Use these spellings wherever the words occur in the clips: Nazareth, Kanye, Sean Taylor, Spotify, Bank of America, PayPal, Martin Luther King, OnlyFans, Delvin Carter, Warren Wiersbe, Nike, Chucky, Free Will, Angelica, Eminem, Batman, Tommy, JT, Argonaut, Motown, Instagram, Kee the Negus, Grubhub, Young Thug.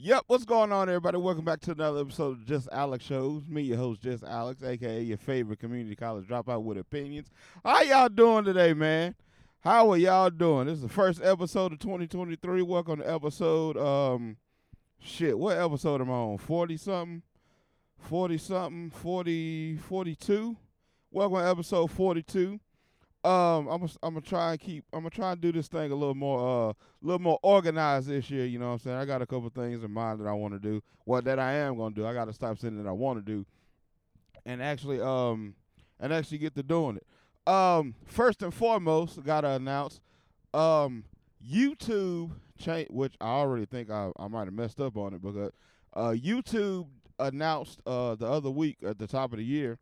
Yep, what's going on, everybody? Welcome back to another episode of Just Alex Shows. Me, your host, Just Alex, a.k.a. your favorite community college dropout with opinions. How y'all doing today, man? How are y'all doing? This is the first episode of 2023. Welcome to episode, what episode am I on? 42? Welcome to episode 42. I'm gonna try and do this thing a little more organized this year, you know what I'm saying? I got a couple things in mind that I want to do. Well, that I am gonna do. I gotta stop saying that I want to do, and actually get to doing it. First and foremost, gotta announce, YouTube changed, which I already think I might have messed up on it, because YouTube announced the other week at the top of the year,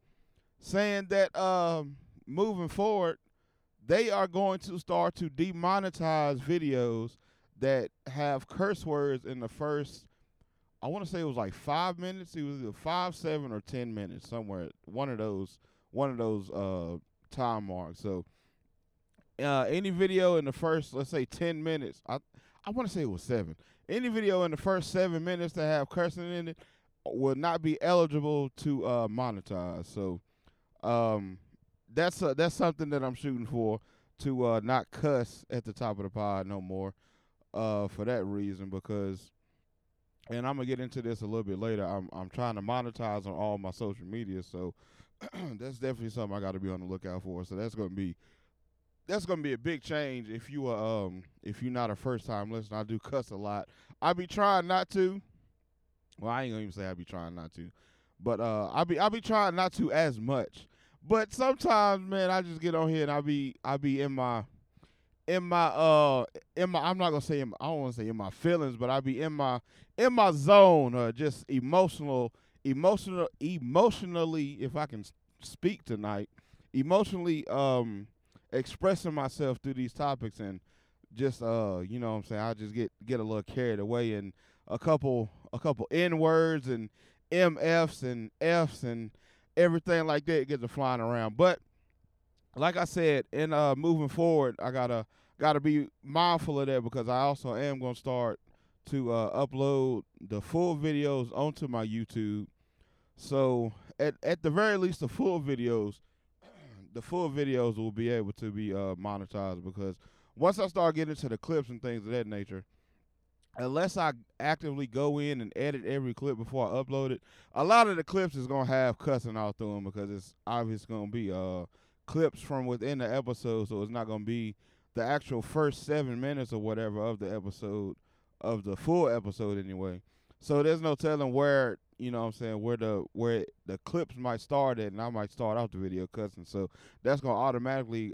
saying that moving forward, they are going to start to demonetize videos that have curse words in the first, I want to say it was like 5 minutes. It was either 5, 7, or 10 minutes, somewhere. One of those time marks. So any video in the first, let's say 10 minutes, I want to say it was 7. Any video in the first 7 minutes that have cursing in it will not be eligible to monetize. So that's something that I'm shooting for, to not cuss at the top of the pod no more, for that reason, because, and I'm gonna get into this a little bit later, I'm trying to monetize on all my social media, so that's definitely something I got to be on the lookout for. So that's gonna be a big change if you're not a first time listener. I do cuss a lot. I be trying not to. Well, I ain't gonna even say I be trying not to, but I be trying not to as much. But sometimes, man, I just get on here and I be in my I'm not gonna say in my, I don't want to say in my feelings, but I be in my zone, or just emotionally, if I can speak tonight, emotionally expressing myself through these topics, and just you know what I'm saying, I just get a little carried away, and a couple N words and MFs and Fs and everything like that gets a flying around. But like I said, in moving forward, I gotta be mindful of that, because I also am gonna start to upload the full videos onto my YouTube. So at the very least, the full videos will be able to be monetized, because once I start getting to the clips and things of that nature, unless I actively go in and edit every clip before I upload it, a lot of the clips is going to have cussing all through them, because it's obviously going to be clips from within the episode, so it's not going to be the actual first 7 minutes or whatever of the episode, of the full episode anyway. So there's no telling where, you know what I'm saying, where the clips might start at, and I might start off the video cussing. So that's going to automatically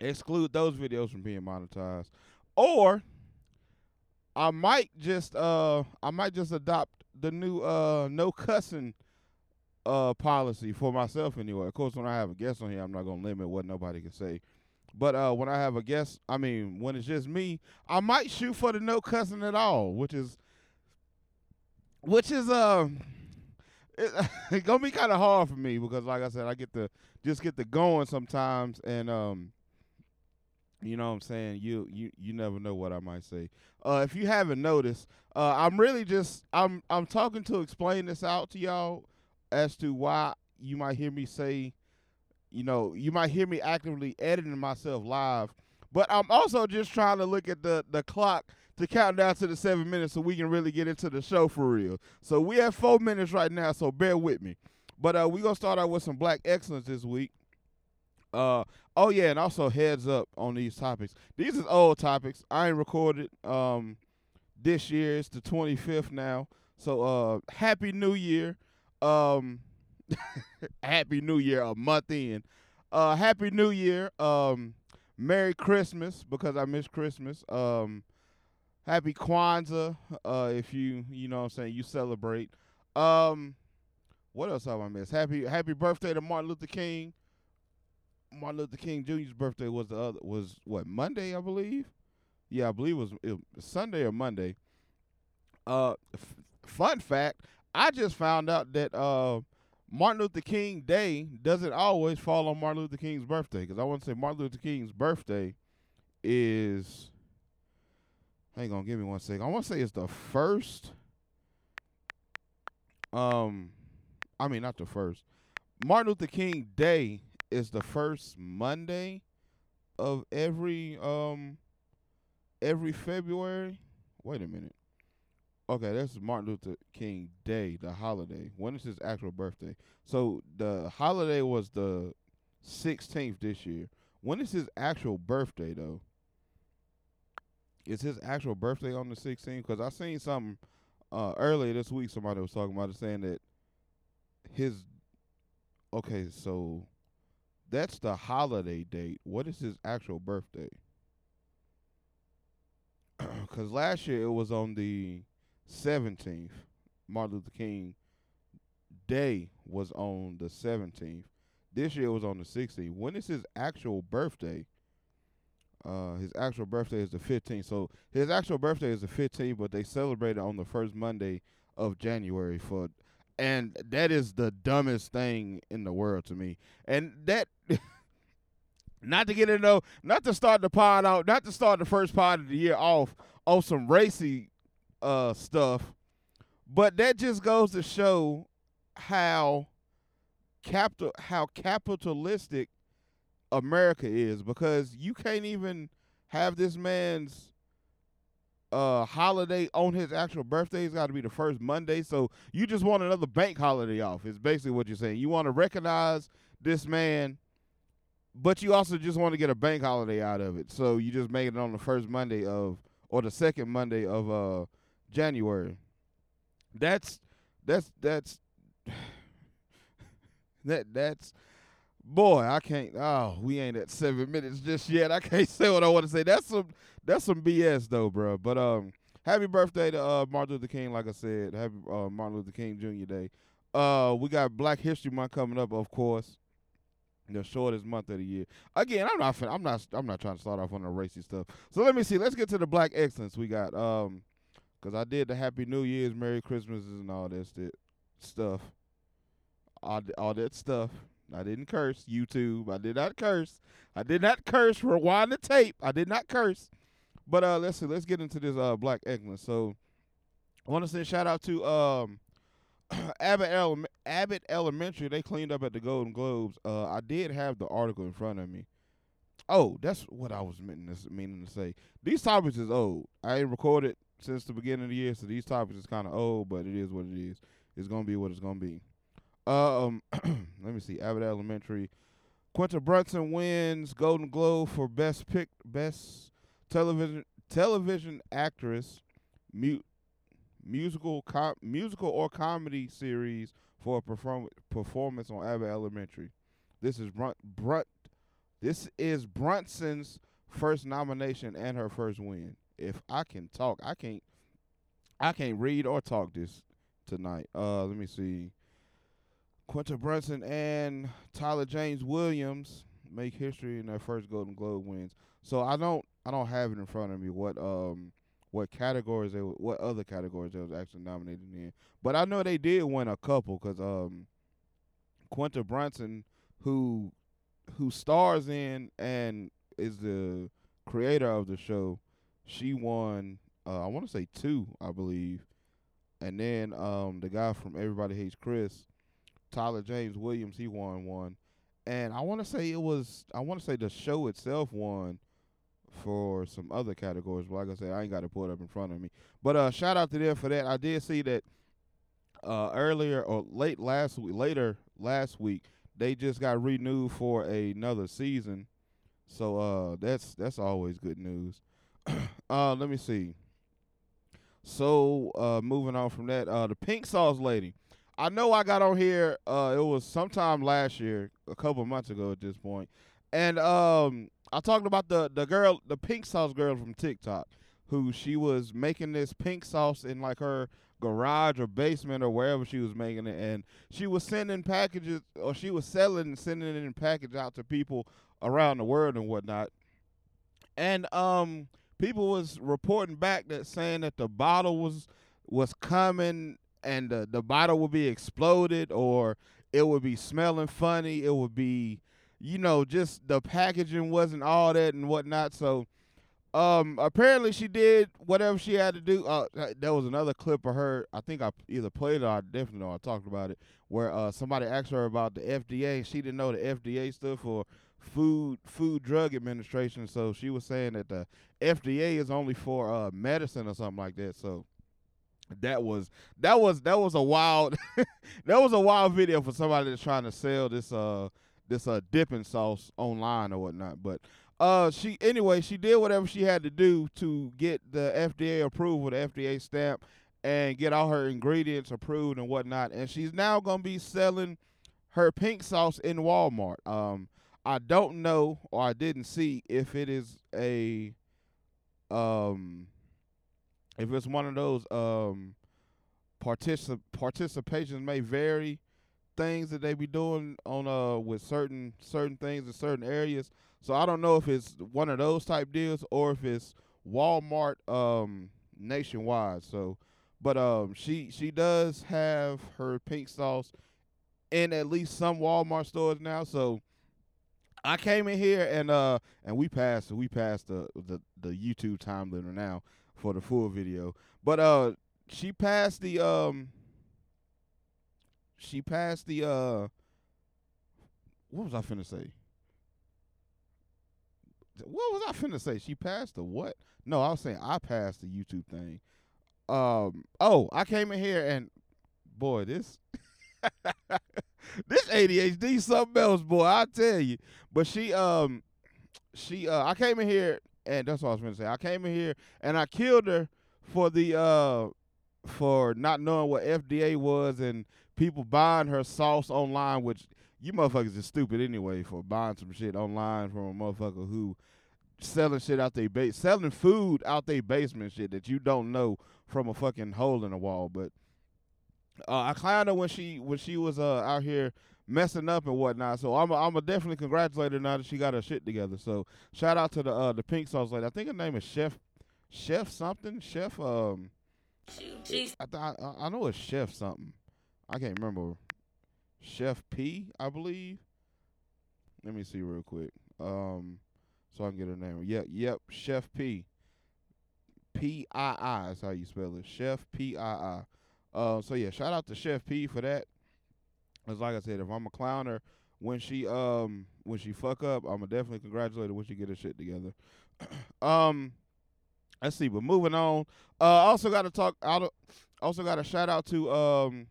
exclude those videos from being monetized. Or I might just adopt the new no cussing policy for myself anyway. Of course, when I have a guest on here, I'm not gonna limit what nobody can say. But when I have a guest, I mean, when it's just me, I might shoot for the no cussing at all, which is gonna be kind of hard for me, because like I said, I get the going sometimes, and you know what I'm saying? You never know what I might say. If you haven't noticed, I'm really just I'm talking to explain this out to y'all as to why you might hear me say, you know, you might hear me actively editing myself live. But I'm also just trying to look at the clock to count down to the 7 minutes, so we can really get into the show for real. So we have 4 minutes right now, so bear with me. But we're gonna start out with some Black excellence this week. Oh yeah, and also heads up on these topics. These is old topics. I ain't recorded this year. It's the 25th now. So happy new year. Happy new year, a month in. Happy new year. Merry Christmas, because I miss Christmas. Happy Kwanzaa, if you know what I'm saying, you celebrate. What else have I missed? Happy birthday to Martin Luther King. Martin Luther King Jr.'s birthday was Monday, I believe. Yeah, I believe it was Sunday or Monday. Fun fact, I just found out that Martin Luther King Day doesn't always fall on Martin Luther King's birthday, because I want to say Martin Luther King's birthday is Hang on, give me 1 second. I want to say it's the first. I mean, not the first. Martin Luther King Day is the first Monday of every February. Wait a minute. Okay, that's Martin Luther King Day, the holiday. When is his actual birthday? So the holiday was the 16th this year. When is his actual birthday, though? Is his actual birthday on the 16th? Because I seen something earlier this week. Somebody was talking about it, saying that his... Okay, so that's the holiday date. What is his actual birthday? Because last year it was on the 17th. Martin Luther King Day was on the 17th. This year it was on the 16th. When is his actual birthday? His actual birthday is the 15th. So his actual birthday is the 15th, but they celebrated on the first Monday of January for, and that is the dumbest thing in the world to me. And that, not to get in though, not to start the pod out, not to start the first pod of the year off on some racy stuff, but that just goes to show how capitalistic America is, because you can't even have this man's holiday on his actual birthday. It's got to be the first Monday. So you just want another bank holiday off. It's basically what you're saying. You want to recognize this man, but you also just want to get a bank holiday out of it. So you just make it on the first Monday of, or the second Monday of January. That's boy, I can't. Oh, we ain't at 7 minutes just yet. I can't say what I want to say. That's some BS though, bro. But happy birthday to Martin Luther King. Like I said, happy Martin Luther King Jr. Day. We got Black History Month coming up, of course, the shortest month of the year. Again, I'm not trying to start off on the racy stuff. So let me see. Let's get to the Black Excellence we got. Cause I did the Happy New Year's, Merry Christmases, and all that stuff. All that stuff. I didn't curse, YouTube. I did not curse. I did not curse. Rewind the tape. I did not curse. But let's see. Let's get into this Black Excellence. So I want to send a shout out to Abbott Elementary. They cleaned up at the Golden Globes. I did have the article in front of me. Oh, that's what I was meaning to say. These topics is old. I ain't recorded since the beginning of the year, so these topics is kind of old, but it is what it is. It's going to be what it's going to be. Let me see. Abbott Elementary. Quinta Brunson wins Golden Globe for best television actress, musical or comedy series for a performance on Abbott Elementary. This is Brunson's first nomination and her first win. If I can talk, I can't read or talk this tonight. Let me see. Quinta Brunson and Tyler James Williams make history in their first Golden Globe wins. So I don't have it in front of me what other categories they was actually nominated in. But I know they did win a couple, because Quinta Brunson, who stars in and is the creator of the show, she won I want to say 2, I believe. And then the guy from Everybody Hates Chris, Tyler James Williams, he won one. And I want to say the show itself won for some other categories. But like I said, I ain't got it pulled up in front of me. But shout out to them for that. I did see that later last week, they just got renewed for another season. So that's always good news. Let me see. So moving on from that, the pink sauce lady. I know I got on here, it was sometime last year, a couple months ago at this point, and I talked about the girl, the pink sauce girl from TikTok, who she was making this pink sauce in like her garage or basement or wherever she was making it, and she was sending packages, or she was selling and sending it in package out to people around the world and whatnot, and people was reporting back that saying that the bottle was coming, and the bottle would be exploded, or it would be smelling funny. It would be, just the packaging wasn't all that and whatnot. So Apparently she did whatever she had to do. There was another clip of her. I think I either played it or I definitely know I talked about it, where somebody asked her about the FDA. She didn't know the FDA stood for Food Drug Administration, so she was saying that the FDA is only for medicine or something like that. So that was a wild that was a wild video for somebody that's trying to sell this dipping sauce online or whatnot. But she did whatever she had to do to get the FDA approval, the FDA stamp, and get all her ingredients approved and whatnot. And she's now gonna be selling her pink sauce in Walmart. I don't know, or I didn't see, if it is a, if it's one of those participation may vary things that they be doing on with certain things in certain areas. So I don't know if it's one of those type deals or if it's Walmart nationwide. So, but she does have her pink sauce in at least some Walmart stores now. So I came in here and we passed the YouTube time limit now for the full video. But she passed the She passed the what? No, I was saying I passed the YouTube thing. I came in here and boy, this this ADHD something else, boy, I tell you. But I came in here, and that's what I was going to say. I came in here and I killed her for the for not knowing what FDA was and people buying her sauce online, which you motherfuckers is stupid anyway for buying some shit online from a motherfucker who selling shit out their selling food out their basement, shit that you don't know from a fucking hole in the wall. But I clowned her when she was out here messing up and whatnot. So I'm definitely congratulate her now that she got her shit together. So shout out to the pink sauce lady. I think her name is Chef something. Chef I know it's Chef something. I can't remember. Chef P, I believe. Let me see real quick. So I can get her name. Yep. Chef P. P-I-I is how you spell it. Chef P-I-I. So yeah, shout out to Chef P for that. 'Cause like I said, if I'm a clowner when she fuck up, I'ma definitely congratulate her when she get her shit together. Let's see. But moving on, also got a shout out to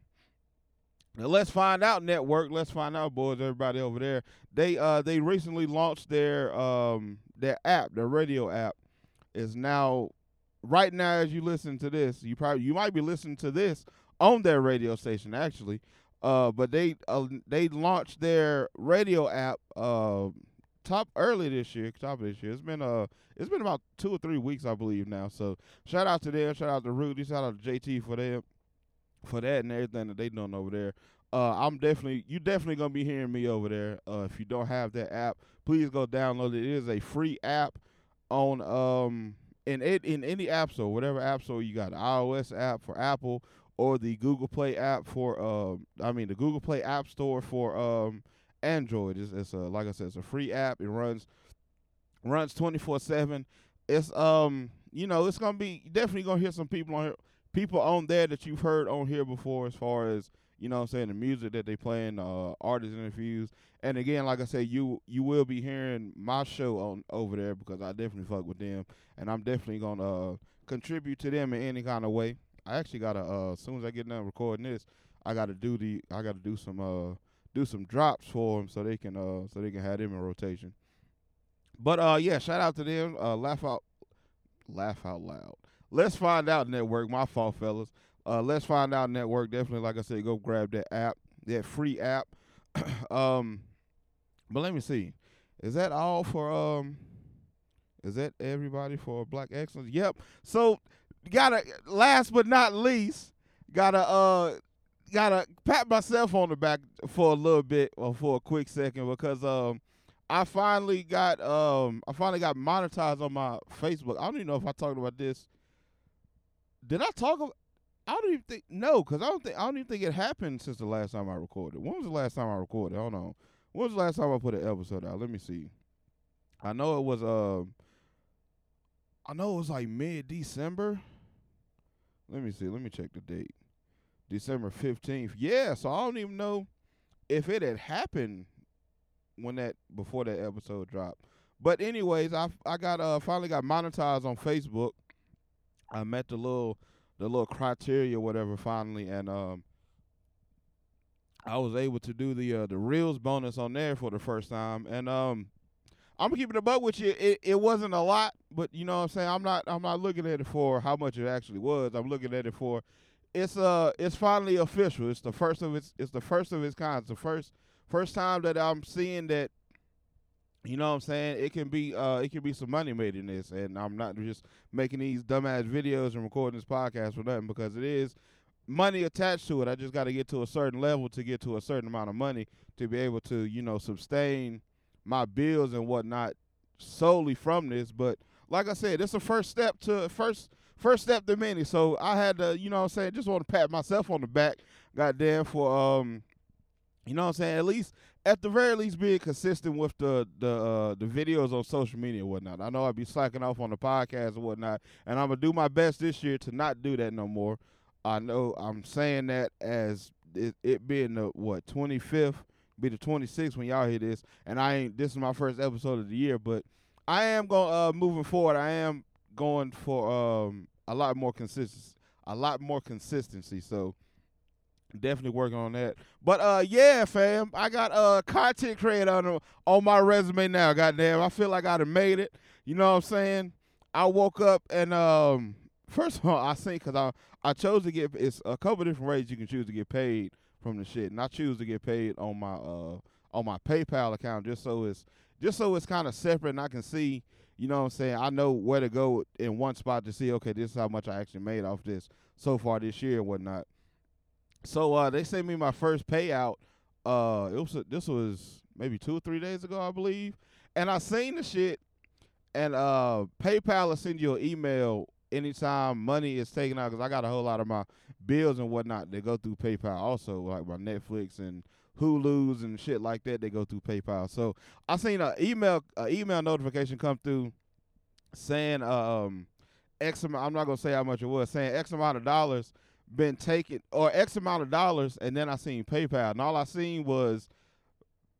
the Let's Find Out Network. Let's Find Out boys, everybody over there. They recently launched their app, their radio app, is now. Right now, as you listen to this, you might be listening to this on their radio station actually, but they launched their radio app top of this year. It's been about 2 or 3 weeks I believe now. So shout out to them, shout out to Rudy, shout out to JT for them, for that and everything that they doing over there. You definitely gonna be hearing me over there. If you don't have that app, please go download it. It is a free app on in any app store, whatever app store you got, the iOS app for Apple or the Google Play app for, the Google Play app store for Android. It's a free app. It runs 24/7. It's it's gonna be definitely gonna hear some people on there that you've heard on here before, as far as you know what I'm saying, the music that they playing, artist interviews. And again, like I said, you will be hearing my show on over there because I definitely fuck with them, and I'm definitely gonna contribute to them in any kind of way. I actually gotta as soon as I get done recording this, I gotta do some drops for them so they can have them in rotation. But yeah, shout out to them. Laugh out loud. Let's Find Out Network. My fault, fellas. Let's Find Out Network. Definitely, like I said, go grab that app, that free app. But let me see. Is that all for is that everybody for Black Excellence? Yep. So last but not least, gotta pat myself on the back for a little bit or for a quick second because I finally got monetized on my Facebook. I don't even know if I talked about this. Did I talk about I don't even think it happened since the last time I recorded. When was the last time I recorded? Hold on. When was the last time I put an episode out? Let me see. I know it was I know it was like mid-December. Let me see. Let me check the date. December 15th. Yeah, so I don't even know if it had happened when that before that episode dropped. But anyways, I finally got monetized on Facebook. I met the little criteria or whatever finally, and I was able to do the Reels bonus on there for the first time. And I'm gonna keep it a buck with you. It wasn't a lot, but you know what I'm saying? I'm not looking at it for how much it actually was. I'm looking at it for it's finally official. It's the first of its kind. It's the first time that I'm seeing that, you know what I'm saying, it can be some money made in this, and I'm not just making these dumbass videos and recording this podcast for nothing, because it is money attached to it. I just got to get to a certain level to get to a certain amount of money to be able to, you know, sustain my bills and whatnot solely from this. But like I said, it's a first step to many. So I had to, you know what I'm saying, just want to pat myself on the back, goddamn, for you know what I'm saying, at the very least being consistent with the videos on social media and whatnot. I know I'd be slacking off on the podcast and whatnot, and I'm going to do my best this year to not do that no more. I know I'm saying that as it being the, 25th, be the 26th when y'all hear this, and this is my first episode of the year, but I am going, moving forward, I am going for a lot more consistency, so definitely working on that. But yeah, fam, I got content creator on my resume now. Goddamn, I feel like I done made it. You know what I'm saying? I woke up and first of all, I think because I chose to get, it's a couple different ways you can choose to get paid from the shit, and I choose to get paid on my PayPal account just so it's kind of separate, and I can see, you know what I'm saying, I know where to go in one spot to see, okay, this is how much I actually made off this so far this year and whatnot. So they sent me my first payout. This was maybe 2 or 3 days ago, I believe. And I seen the shit. And PayPal will send you an email anytime money is taken out, because I got a whole lot of my bills and whatnot that go through PayPal. Also, like my Netflix and Hulu's and shit like that, they go through PayPal. So I seen an email notification come through saying X amount. I'm not gonna say how much it was. Saying X amount of dollars been taken, or X amount of dollars, and then I seen PayPal, and all I seen was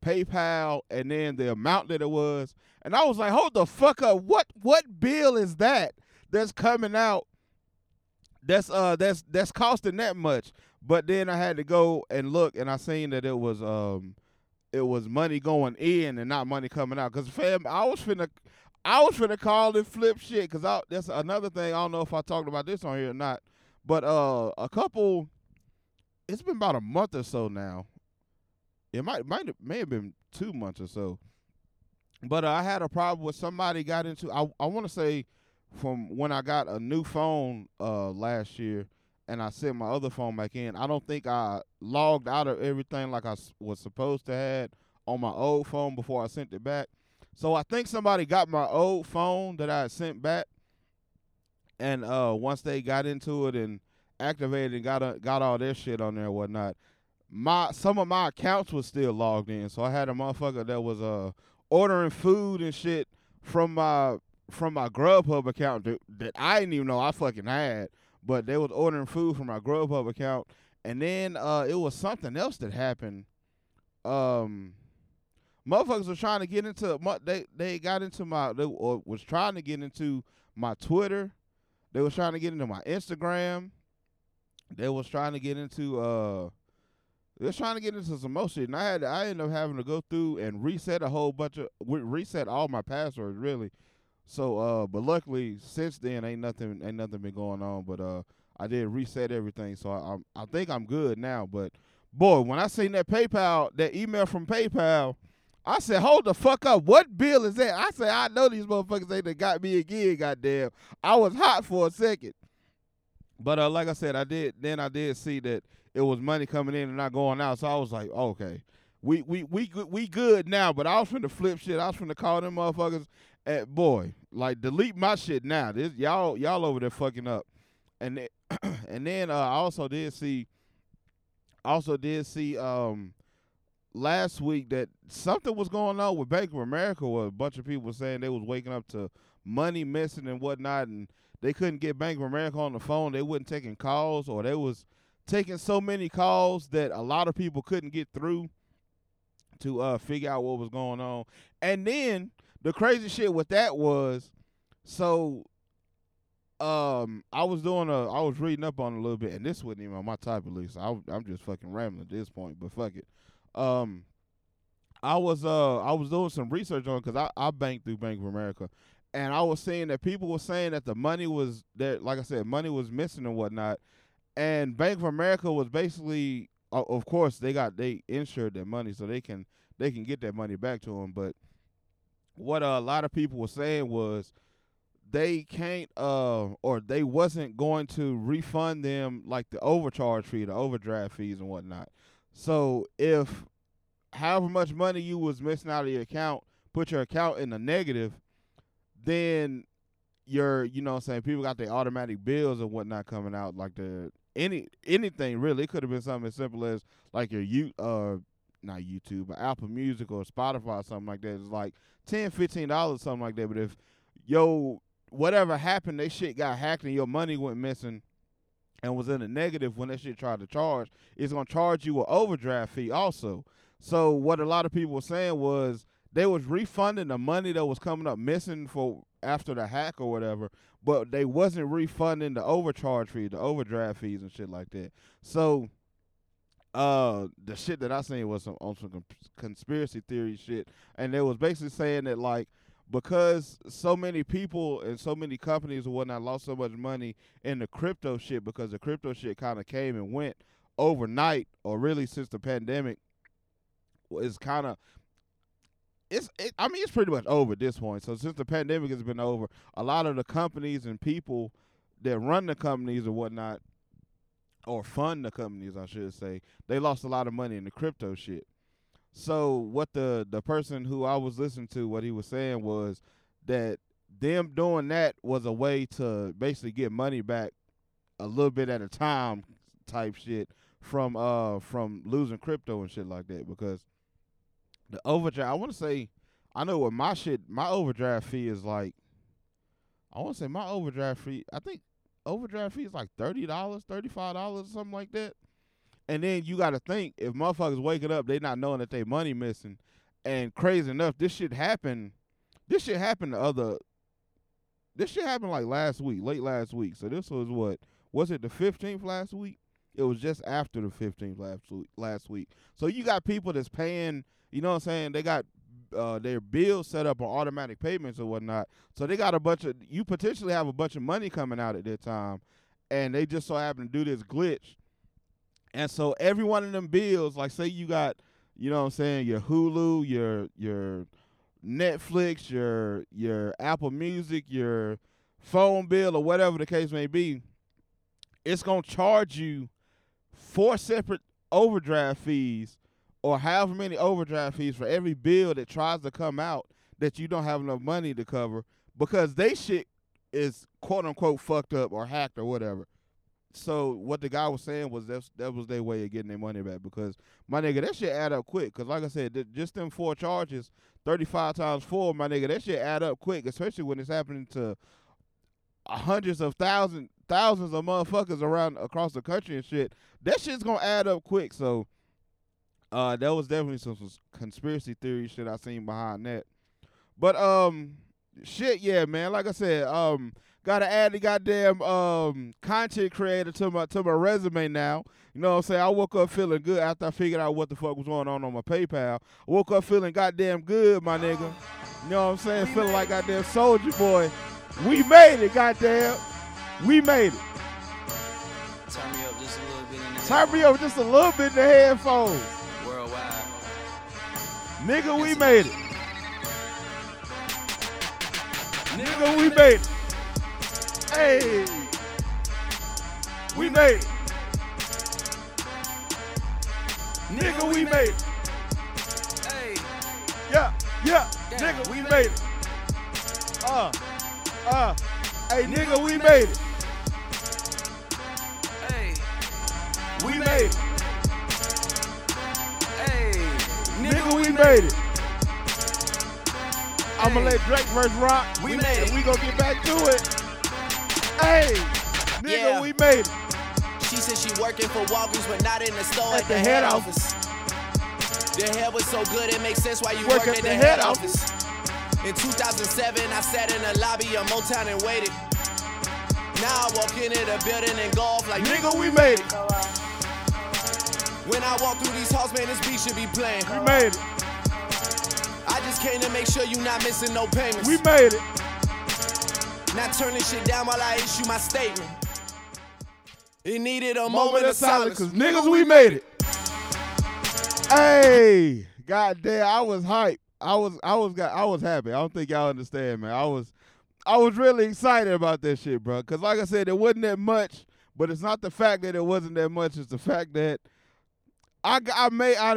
PayPal and then the amount that it was, and I was like, hold the fuck up, what bill is that that's coming out that's costing that much? But then I had to go and look, and I seen that it was money going in and not money coming out, because fam, I was finna call and flip shit, because that's another thing, I don't know if I talked about this on here or not. But it's been about a month or so now. It may have been 2 months or so. But I had a problem with somebody got into, I want to say from when I got a new phone last year and I sent my other phone back in, I don't think I logged out of everything like I was supposed to had on my old phone before I sent it back. So I think somebody got my old phone that I had sent back. And once they got into it and activated and got all their shit on there and whatnot, some of my accounts was still logged in. So I had a motherfucker that was ordering food and shit from my Grubhub account that I didn't even know I fucking had, but they was ordering food from my Grubhub account. And then it was something else that happened. Motherfuckers were trying to get into was trying to get into my Twitter. They was trying to get into my Instagram. They was trying to get into some more shit, and I ended up having to go through and reset all my passwords really. So but luckily since then ain't nothing been going on. But I did reset everything, so I think I'm good now. But boy, when I seen that email from PayPal, I said, hold the fuck up. What bill is that? I said, I know these motherfuckers ain't got me again, goddamn. I was hot for a second. But like I said, I did see that it was money coming in and not going out. So I was like, okay, we good now. But I was finna flip shit. I was finna call them motherfuckers. At boy, like, delete my shit now. This y'all over there fucking up. And then I also did see last week that something was going on with Bank of America, where a bunch of people were saying they was waking up to money missing and whatnot, and they couldn't get Bank of America on the phone. They wasn't taking calls, or they was taking so many calls that a lot of people couldn't get through to figure out what was going on. And then the crazy shit with that was, so I was reading up on it a little bit, and this wasn't even on my topic list. So I'm just fucking rambling at this point, but fuck it. I was doing some research on it because I banked through Bank of America, and I was seeing that people were saying that the money was there. Like I said, money was missing and whatnot, and Bank of America was basically, of course, they insured their money so they can get that money back to them. But what a lot of people were saying was they can't or they wasn't going to refund them like the overcharge fee, the overdraft fees and whatnot. So if however much money you was missing out of your account, put your account in the negative, then your, you know what I'm saying, people got their automatic bills and whatnot coming out, like the anything really. It could have been something as simple as like your not YouTube, but Apple Music or Spotify or something like that. It's like $10, $15, something like that. But if yo whatever happened, they shit got hacked and your money went missing and was in the negative when that shit tried to charge, it's gonna charge you an overdraft fee also. So what a lot of people were saying was they was refunding the money that was coming up missing for after the hack or whatever, but they wasn't refunding the overcharge fee, the overdraft fees and shit like that. So the shit that I seen was on some conspiracy theory shit, and they was basically saying that like because so many people and so many companies and whatnot lost so much money in the crypto shit, because the crypto shit kind of came and went overnight, or really since the pandemic. It's pretty much over at this point. So since the pandemic has been over, a lot of the companies and people that run the companies and whatnot, or fund the companies, I should say, they lost a lot of money in the crypto shit. So what the person who I was listening to, what he was saying was that them doing that was a way to basically get money back a little bit at a time type shit from losing crypto and shit like that, because the overdraft, I want to say, I know what my overdraft fee is like. I want to say my overdraft fee, I think overdraft fee is like $30, $35, something like that. And then you got to think, if motherfuckers waking up, they not knowing that they money missing. And crazy enough, this shit happened like last week, late last week. So this was the 15th last week? It was just after the 15th last week. So you got people that's paying, you know what I'm saying, they got their bills set up on automatic payments or whatnot. So they got you potentially have a bunch of money coming out at that time, and they just so happen to do this glitch. And so every one of them bills, like say you got, you know what I'm saying, your Hulu, your Netflix, your Apple Music, your phone bill or whatever the case may be, it's going to charge you 4 separate overdraft fees, or however many overdraft fees for every bill that tries to come out that you don't have enough money to cover, because they shit is quote unquote fucked up or hacked or whatever. So what the guy was saying was that was their way of getting their money back, because my nigga, that shit add up quick. Because like I said, just them 4 charges, 35 times 4, my nigga, that shit add up quick, especially when it's happening to hundreds of thousands of motherfuckers across the country and shit. That shit's gonna add up quick. So that was definitely some conspiracy theory shit I seen behind that. But shit, yeah, man. Like I said, gotta add the goddamn content creator to my resume now. You know what I'm saying? I woke up feeling good after I figured out what the fuck was going on my PayPal. I woke up feeling goddamn good, my nigga. You know what I'm saying? Feeling like goddamn Soldier Boy. We made it, goddamn. We made it. Turn me up just a little bit in the headphones. Turn me up just a little bit in the headphones. Worldwide. Nigga, we made it. Nigga, we made it. Hey. We made it. Nigga, we made it. Hey. Yeah. Nigga, we made it. Hey, nigga, we made it. Hey, we made it. Hey, nigga, we made it. I'm gonna let Drake verse rock. We made it. We gonna get back to it. Hey, nigga, yeah. We made it. She said she working for Walgreens, but not in the store at the head office. The hair was so good, it makes sense why you work at the head office. In 2007, I sat in the lobby of Motown and waited. Now I walk into the building and go off like, nigga, we made it. When I walk through these halls, man, this beat should be playing. We made it. I just came to make sure you not missing no payments. We made it. Not turning shit down while I issue my statement. It needed a moment of silence, cause niggas, we made it. Hey, goddamn, I was hyped. I was happy. I don't think y'all understand, man. I was really excited about that shit, bro. Cause like I said, it wasn't that much, but it's not the fact that it wasn't that much. It's the fact that I'd have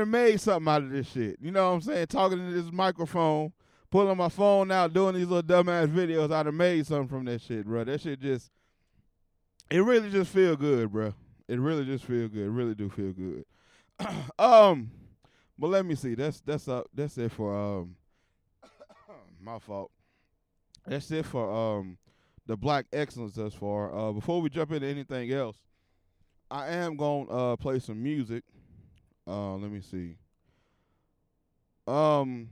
made something out of this shit. You know what I'm saying? Talking to this microphone, pulling my phone out, doing these little dumbass videos. I'd have made something from that shit, bro. That shit just, it really just feel good, bro. It really just feel good. It really do feel good. But let me see. That's it for my fault. That's it for the Black Excellence thus far. Before we jump into anything else, I am gonna play some music. Let me see. Let me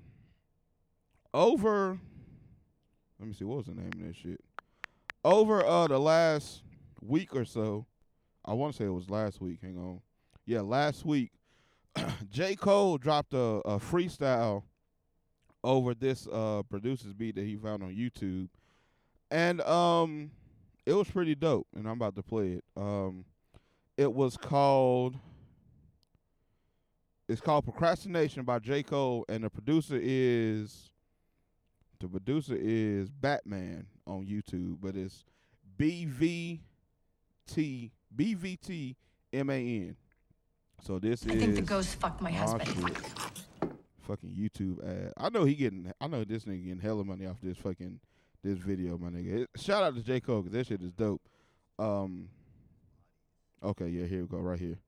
see, what was the name of that shit? Over the last week or so, I want to say it was last week. Hang on, yeah, last week, J. Cole dropped a freestyle over this producer's beat that he found on YouTube, and it was pretty dope. And I'm about to play it. It was called. It's called Procrastination by J. Cole, and the producer is Batman on YouTube, but it's BVTMAN. So this is. I think the ghost fucked my husband. Shit. Fucking YouTube ad. I know this nigga getting hella money off this video, my nigga. Shout out to J. Cole because that shit is dope. Okay, yeah, here we go, right here.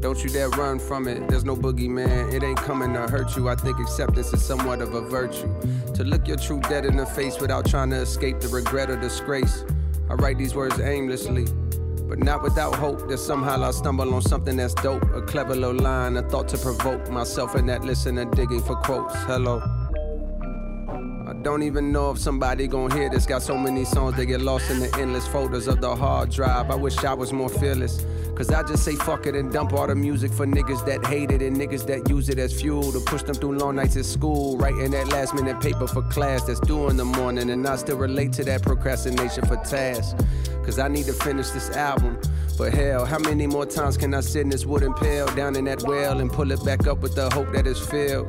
Don't you dare run from it, there's no boogeyman. It ain't coming to hurt you, I think acceptance is somewhat of a virtue. To look your true dead in the face without trying to escape the regret or disgrace. I write these words aimlessly, but not without hope that somehow I'll stumble on something that's dope. A clever little line, a thought to provoke myself and that listener digging for quotes, hello. Don't even know if somebody gon' hear this. Got so many songs that get lost in the endless folders of the hard drive. I wish I was more fearless, cause I just say fuck it and dump all the music for niggas that hate it and niggas that use it as fuel to push them through long nights at school, writing that last minute paper for class that's due in the morning. And I still relate to that procrastination for tasks, cause I need to finish this album. But hell, how many more times can I sit in this wooden pail down in that well and pull it back up with the hope that it's filled?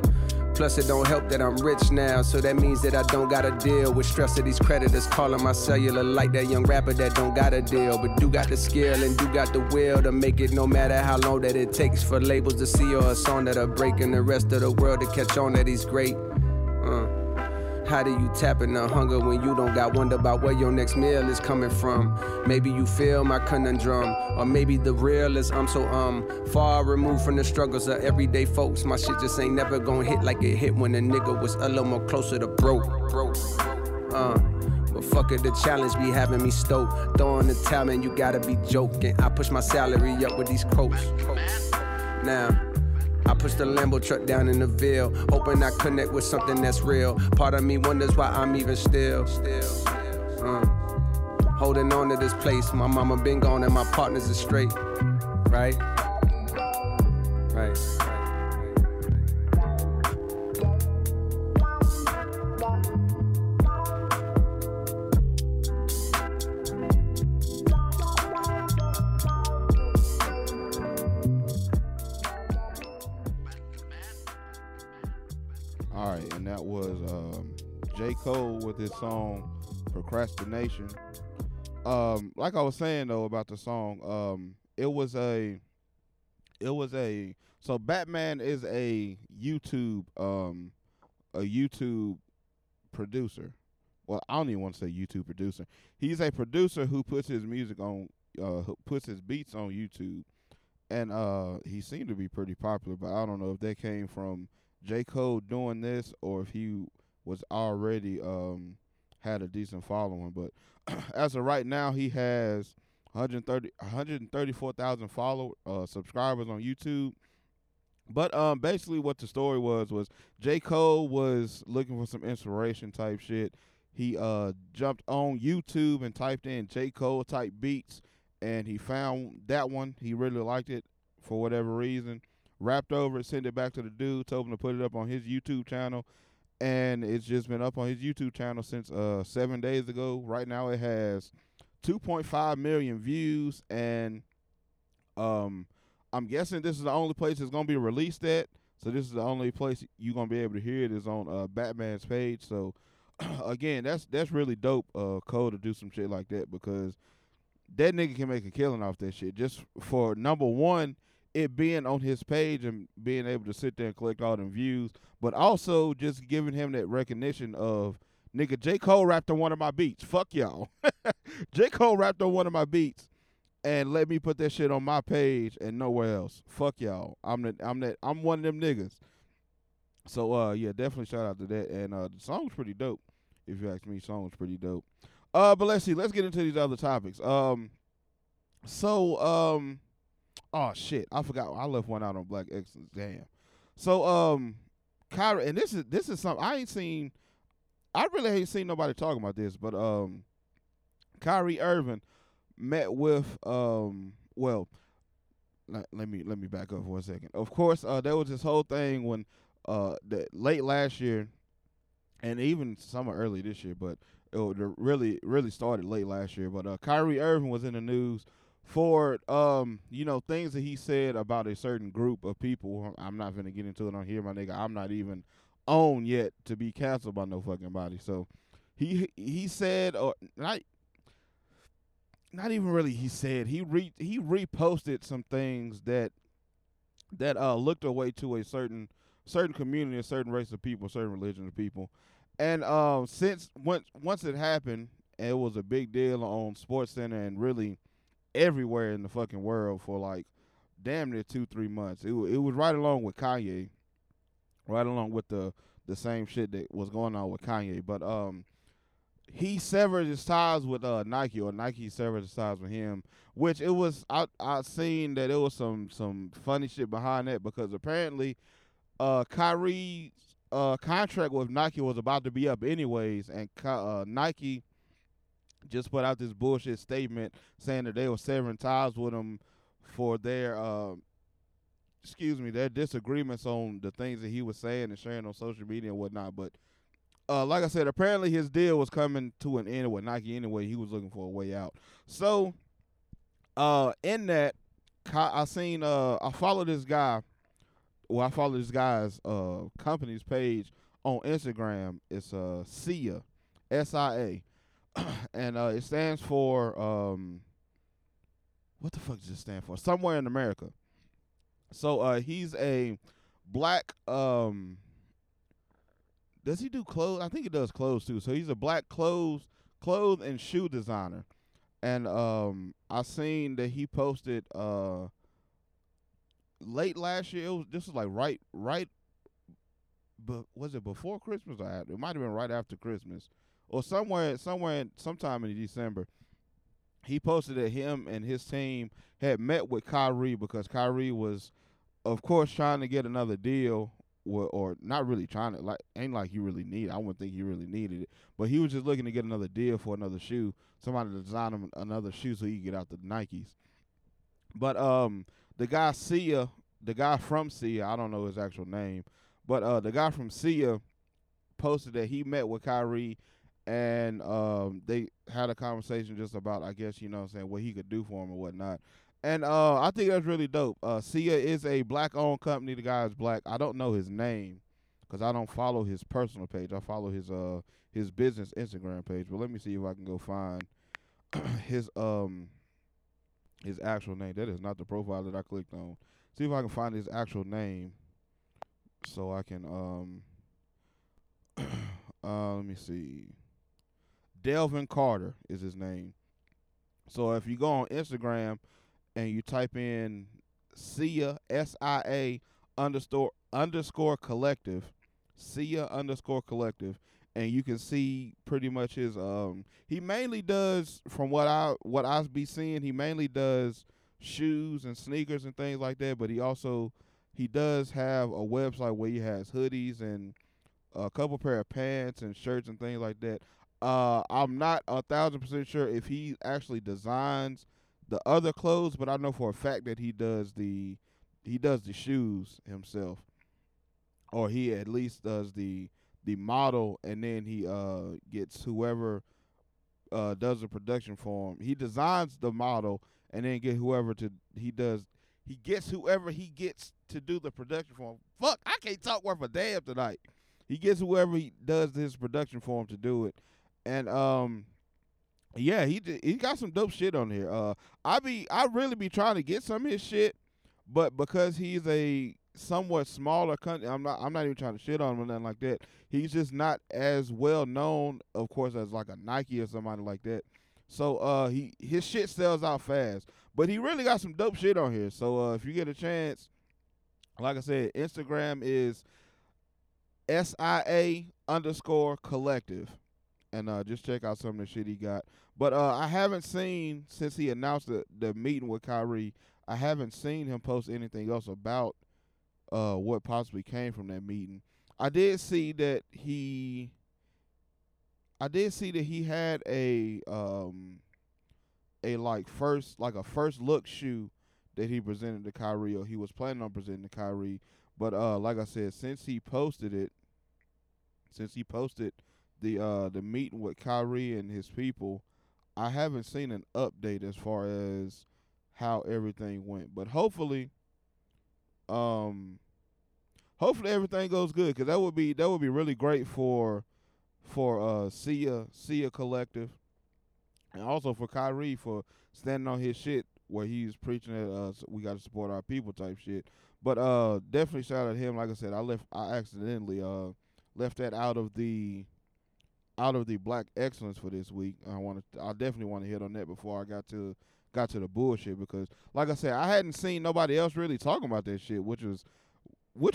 Plus it don't help that I'm rich now, so that means that I don't gotta deal with stress of these creditors calling my cellular like that young rapper that don't got a deal, but do got the skill and do got the will to make it no matter how long that it takes for labels to see or a song that'll break and the rest of the world to catch on that he's great. How do you tap into hunger when you don't got wonder about where your next meal is coming from? Maybe you feel my conundrum, or maybe the real is I'm so far removed from the struggles of everyday folks. My shit just ain't never gonna hit like it hit when a nigga was a little more closer to broke. But fuck it, the challenge be having me stoked. Throwing the towel, man, you gotta be joking. I push my salary up with these quotes. Now. I push the Lambo truck down in the veil, hoping I connect with something that's real. Part of me wonders why I'm even still holding on to this place. My mama been gone and my partners is straight. Right. J. Cole with his song Procrastination. Like I was saying though about the song, so Batman is a YouTube producer. Well, I don't even want to say YouTube producer. He's a producer who puts his music on, puts his beats on YouTube, and he seemed to be pretty popular. But I don't know if that came from J. Cole doing this or if he was already had a decent following. But as of right now, he has 134,000 subscribers on YouTube. But basically what the story was J. Cole was looking for some inspiration type shit. He jumped on YouTube and typed in J. Cole type beats, and he found that one. He really liked it for whatever reason. Rapped over it, sent it back to the dude, told him to put it up on his YouTube channel, and it's just been up on his YouTube channel since 7 days ago. Right now it has 2.5 million views, and I'm guessing this is the only place it's going to be released at. So this is the only place you're going to be able to hear it is on Batman's page. So, again, that's really dope, Cole, to do some shit like that, because that nigga can make a killing off that shit. Just for, number one, it being on his page and being able to sit there and collect all them views, but also just giving him that recognition of, nigga, J. Cole rapped on one of my beats. Fuck y'all. J. Cole rapped on one of my beats. And let me put that shit on my page and nowhere else. Fuck y'all. I'm one of them niggas. So yeah, definitely shout out to that. And the song's pretty dope. If you ask me, song's pretty dope. But let's see. Let's get into these other topics. Oh shit, I forgot. I left one out on Black Excellence. Damn. So Kyrie, and this is something I really ain't seen nobody talking about this, but Kyrie Irving met with let me back up for a second. Of course, there was this whole thing when late last year, and even summer early this year, but it really started late last year. But Kyrie Irving was in the news for things that he said about a certain group of people. I'm not gonna get into it on here, my nigga. I'm not even on yet to be canceled by no fucking body. So he said, or not even really he said, he reposted some things that looked away to a certain community, a certain race of people, a certain religion of people. And since once it happened, it was a big deal on SportsCenter and really everywhere in the fucking world for like damn near 2-3 months. It was right along with Kanye, right along with the same shit that was going on with Kanye. But he severed his ties with Nike, or Nike severed his ties with him, which it was, I seen that it was some funny shit behind that, because apparently Kyrie's contract with Nike was about to be up anyways, and Nike just put out this bullshit statement saying that they were severing ties with him for their disagreements on the things that he was saying and sharing on social media and whatnot. But like I said, apparently his deal was coming to an end with Nike anyway. He was looking for a way out. So, in that, I follow this guy's company's page on Instagram. It's SIA, SIA, and it stands for what the fuck does it stand for? Somewhere in America. So he's a black. Does he do clothes? I think he does clothes too. So he's a black clothes and shoe designer. And I seen that he posted late last year. This was like right. But was it before Christmas or after? It might have been right after Christmas, or sometime in December. He posted that him and his team had met with Kyrie because Kyrie was, of course, trying to get another deal. Or not really trying to, like, ain't like you really need it. I wouldn't think he really needed it. But he was just looking to get another deal for another shoe, somebody to design him another shoe so he could get out the Nikes. But the guy from SIA, I don't know his actual name, but the guy from SIA posted that he met with Kyrie and they had a conversation just about, I guess, you know what I'm saying, what he could do for him and whatnot. And I think that's really dope. SIA is a black-owned company. The guy is black. I don't know his name because I don't follow his personal page. I follow his business Instagram page. But let me see if I can go find his actual name. That is not the profile that I clicked on. See if I can find his actual name, so I can let me see. Delvin Carter is his name. So if you go on Instagram and you type in SIA, SIA underscore collective, SIA underscore collective, and you can see pretty much his he mainly does, from what I be seeing, he mainly does shoes and sneakers and things like that, but he does have a website where he has hoodies and a couple pair of pants and shirts and things like that. I'm not 1,000% sure if he actually designs the other clothes, but I know for a fact that he does the shoes himself, or he at least does the model, and then he gets whoever does the production for him. He designs the model and then he gets to do the production for him. Fuck, I can't talk worth a damn tonight. He gets whoever he does his production for him to do it. And yeah, he got some dope shit on here. I really be trying to get some of his shit, but because he's a somewhat smaller country, I'm not even trying to shit on him or nothing like that. He's just not as well known, of course, as like a Nike or somebody like that. So his shit sells out fast, but he really got some dope shit on here. So if you get a chance, like I said, Instagram is SIA underscore collective. And just check out some of the shit he got. But I haven't seen, since he announced the meeting with Kyrie, I haven't seen him post anything else about what possibly came from that meeting. I did see that he had a first look shoe that he presented to Kyrie, or he was planning on presenting to Kyrie. But like I said, since he posted the meeting with Kyrie and his people, I haven't seen an update as far as how everything went. But hopefully everything goes good, because that would be really great for SIA Collective, and also for Kyrie for standing on his shit where he's preaching that we got to support our people type shit. But definitely shout out to him. Like I said, I accidentally left that out of the Black Excellence for this week. I definitely want to hit on that before I got to the bullshit, because like I said, I hadn't seen nobody else really talking about that shit, which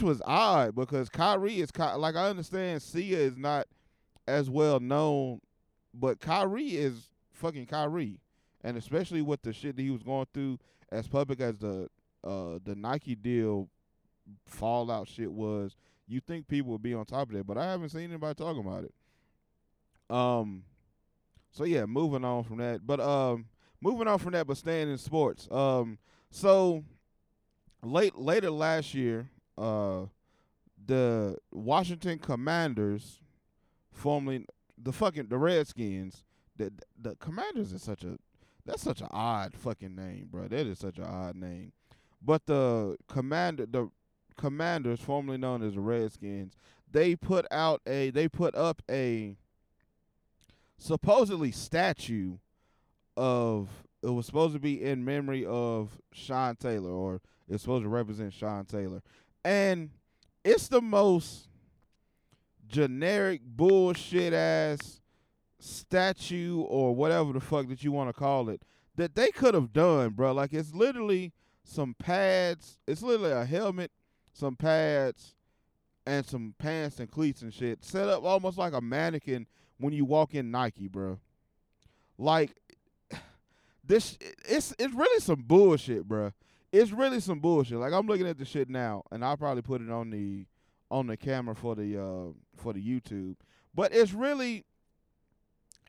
was odd, because Kyrie is, like, I understand SIA is not as well known, but Kyrie is fucking Kyrie, and especially with the shit that he was going through, as public as the Nike deal fallout shit was, you think people would be on top of that, but I haven't seen anybody talking about it. So yeah, moving on from that. But but staying in sports. So later last year, the Washington Commanders, formerly the Redskins, the Commanders is such an odd fucking name, bro. That is such an odd name. But the Commanders, formerly known as the Redskins, they put up a supposedly statue of, it was supposed to be in memory of Sean Taylor, or it's supposed to represent Sean Taylor. And it's the most generic bullshit ass statue, or whatever the fuck that you want to call it, that they could have done, bro. Like, it's literally some pads, it's literally a helmet, some pads, and some pants and cleats and shit, set up almost like a mannequin when you walk in Nike, bro. Like, this, it's really some bullshit, bro. It's really some bullshit. Like, I'm looking at the shit now, and I'll probably put it on the camera for the YouTube. But it's really,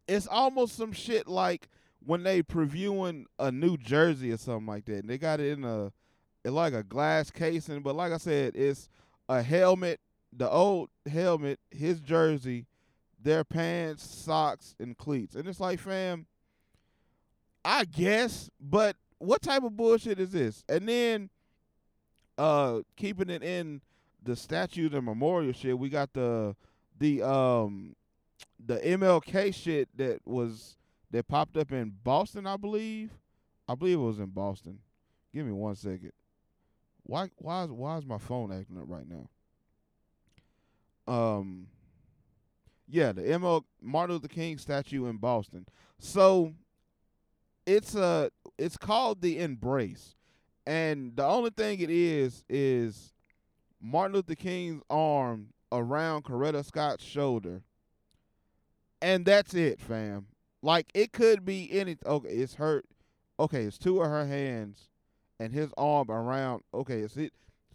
it's almost some shit like when they previewing a new jersey or something like that, and they got it in a glass casing. But like I said, it's a helmet, the old helmet, his jersey, their pants, socks, and cleats. And it's like, fam, I guess, but what type of bullshit is this? And then keeping it in the statues and memorial shit. We got the MLK shit that popped up in Boston, I believe. I believe it was in Boston. Give me 1 second. Why is my phone acting up right now? Yeah, the Martin Luther King statue in Boston. So it's called the Embrace. And the only thing it is Martin Luther King's arm around Coretta Scott's shoulder. And that's it, fam. Like, it could be anything. Okay, it's hurt. Okay, it's two of her hands and his arm around. Okay, it's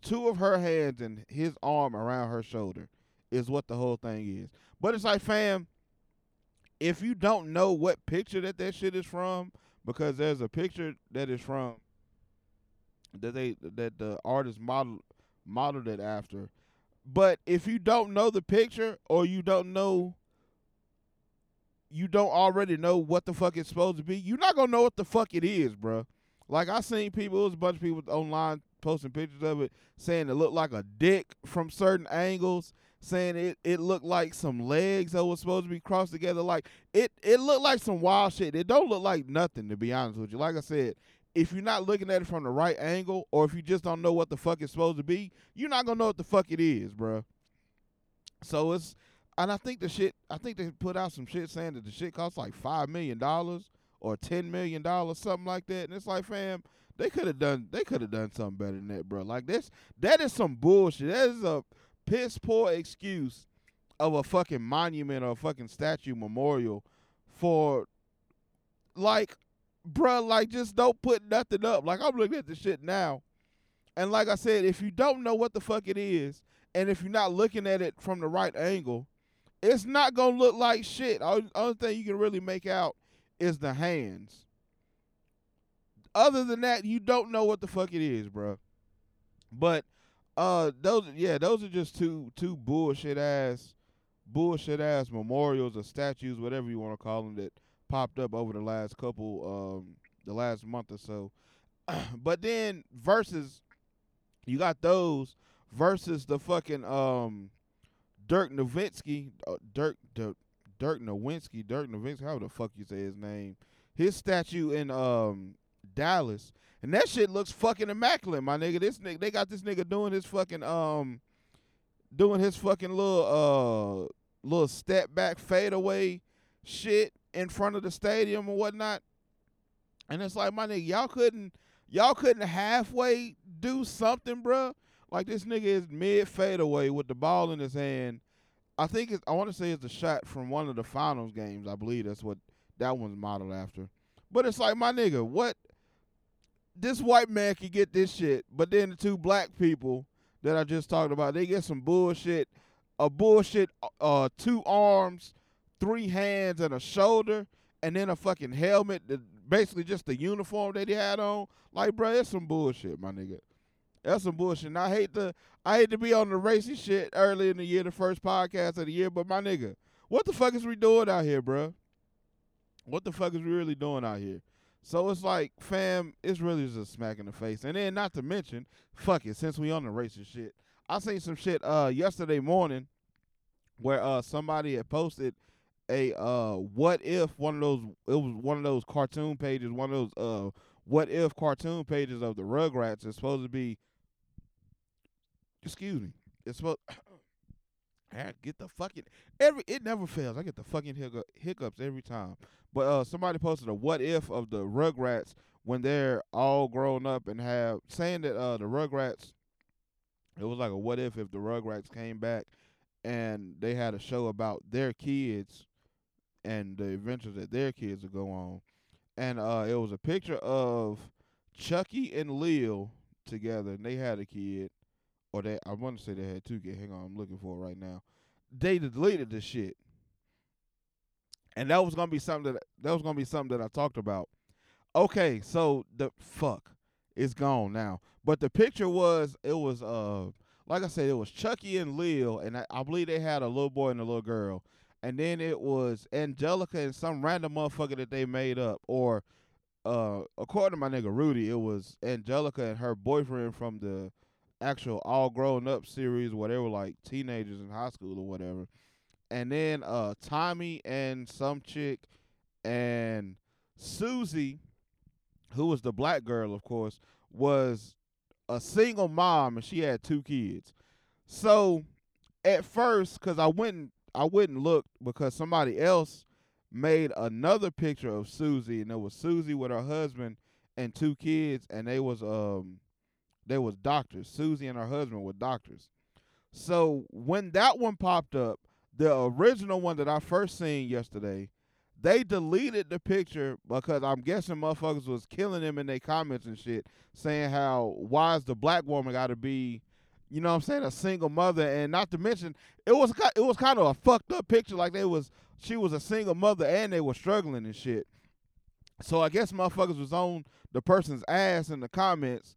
two of her hands and his arm around her shoulder is what the whole thing is. But it's like, fam, if you don't know what picture that shit is from, because there's a picture that is from that the artist modeled it after. But if you don't know the picture, or you don't already know what the fuck it's supposed to be, you're not going to know what the fuck it is, bro. Like, I seen people, it was a bunch of people online posting pictures of it, saying it looked like a dick from certain angles, saying it looked like some legs that were supposed to be crossed together. Like, it looked like some wild shit. It don't look like nothing, to be honest with you. Like I said, if you're not looking at it from the right angle, or if you just don't know what the fuck it's supposed to be, you're not going to know what the fuck it is, bro. So it's... And I think they put out some shit saying that the shit costs like $5 million or $10 million, something like that. And it's like, fam, they could have done something better than that, bro. Like, that is some bullshit. That is a piss poor excuse of a fucking monument or a fucking statue memorial for, like, bro, like, just don't put nothing up. Like, I'm looking at this shit now. And like I said, if you don't know what the fuck it is, and if you're not looking at it from the right angle, it's not going to look like shit. The only thing you can really make out is the hands. Other than that, you don't know what the fuck it is, bro. But those are just two bullshit ass memorials or statues, whatever you want to call them, that popped up over the last month or so. But then versus, you got those versus the fucking Dirk Nowitzki, how the fuck you say his name? His statue in Dallas, and that shit looks fucking immaculate, my nigga. This nigga, they got this nigga doing his fucking little step back fadeaway shit in front of the stadium and whatnot. And it's like, my nigga, y'all couldn't halfway do something, bruh. Like, this nigga is mid fadeaway with the ball in his hand. I want to say it's a shot from one of the finals games. I believe that's what that one's modeled after. But it's like, my nigga, what? This white man can get this shit, but then the two black people that I just talked about, they get some bullshit, two arms, three hands, and a shoulder, and then a fucking helmet, basically just the uniform that he had on. Like, bro, that's some bullshit, my nigga. That's some bullshit. And I hate to be on the racy shit early in the year, the first podcast of the year, but my nigga, what the fuck is we doing out here, bro? What the fuck is we really doing out here? So it's like, fam, it's really just a smack in the face. And then not to mention, fuck it, since we on the racy shit, I seen some shit yesterday morning where somebody had posted a what if one of those cartoon pages, one of those what if cartoon pages of the Rugrats is supposed to be. Excuse me. It's supposed. I get the fucking it never fails. I get the fucking hiccups every time. But somebody posted a what if of the Rugrats when they're all grown up and have saying that the Rugrats. It was like a what if the Rugrats came back and they had a show about their kids and the adventures that their kids would go on. And it was a picture of Chucky and Lil together, and they had a kid. I want to say they had two kids. Hang on, I'm looking for it right now. They deleted this shit, and that was gonna be something that I talked about. Okay, so the fuck, it's gone now. But the picture was like I said, it was Chucky and Lil, and I believe they had a little boy and a little girl. And then it was Angelica and some random motherfucker that they made up. Or, according to my nigga Rudy, it was Angelica and her boyfriend from the actual all grown up series where they were like teenagers in high school or whatever. And then Tommy and some chick and Susie, who was the black girl, of course, was a single mom and she had 2 kids. So at first, because I wouldn't look, because somebody else made another picture of Susie, and it was Susie with her husband and 2 kids, and they was doctors. Susie and her husband were doctors. So when that one popped up, the original one that I first seen yesterday, they deleted the picture because I'm guessing motherfuckers was killing them in their comments and shit, saying how, why is the black woman got to be, you know what I'm saying, a single mother? And not to mention, it was kind of a fucked up picture. Like she was a single mother and they were struggling and shit. So I guess motherfuckers was on the person's ass in the comments,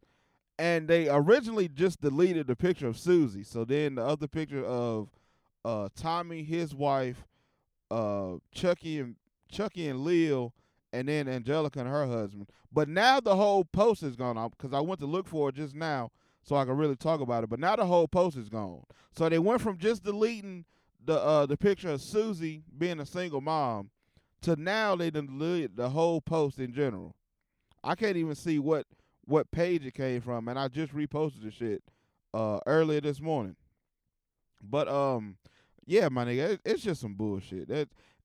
and they originally just deleted the picture of Susie. So then the other picture of Tommy, his wife, Chucky and Lil, and then Angelica and her husband. But now the whole post is gone off, because I went to look for it just now so I could really talk about it. But now the whole post is gone. So they went from just deleting the picture of Susie being a single mom to now they deleted the whole post in general. I can't even see what page it came from, and I just reposted the shit earlier this morning. But yeah, my nigga, it's just some bullshit.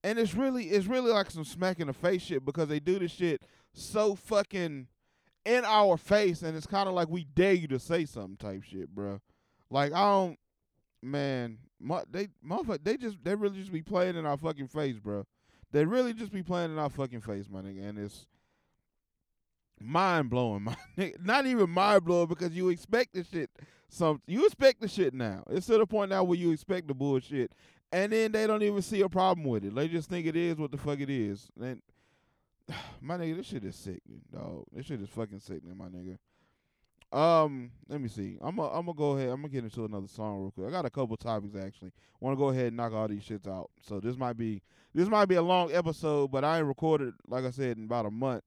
And it's really like some smack in the face shit, because they do this shit so fucking in our face, and it's kind of like we dare you to say something type shit, bro. Like they really just be playing in our fucking face, bro. They really just be playing in our fucking face, my nigga, and it's mind blowing, my nigga. Not even mind blowing, because you expect this shit. You expect the shit now. It's to the point now where you expect the bullshit, and then they don't even see a problem with it. They just think it is what the fuck it is. And my nigga, this shit is sickening, dog. This shit is fucking sickening, my nigga. Let me see. I'm gonna go ahead. I'm gonna get into another song real quick. I got a couple topics actually. Want to go ahead and knock all these shits out. So this might be a long episode, but I ain't recorded, like I said, in about a month.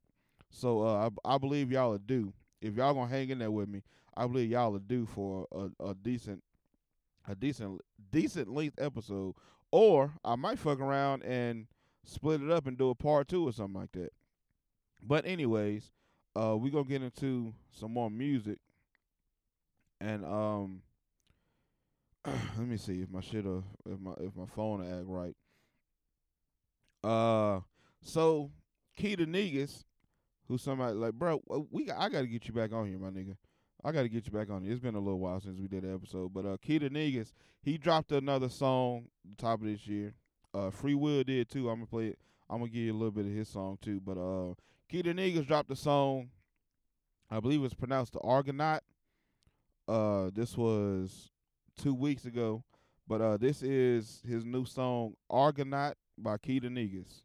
So I believe y'all are due. If y'all gonna hang in there with me, I believe y'all are due for a decent length episode. Or I might fuck around and split it up and do a part 2 or something like that. But anyways, we're gonna get into some more music. And let me see if my shit'll if my phone will act right. So Kee the Negus, who somebody like, bro, I gotta get you back on here, my nigga. I gotta get you back on here. It's been a little while since we did the episode, but Kee the Negus, he dropped another song at the top of this year. Free Will did too. I'm gonna play it. I'm gonna give you a little bit of his song too. But Kee the Negus dropped a song. I believe it's pronounced the Argonaut. This was 2 weeks ago, but this is his new song, Argonaut by Kee the Negus.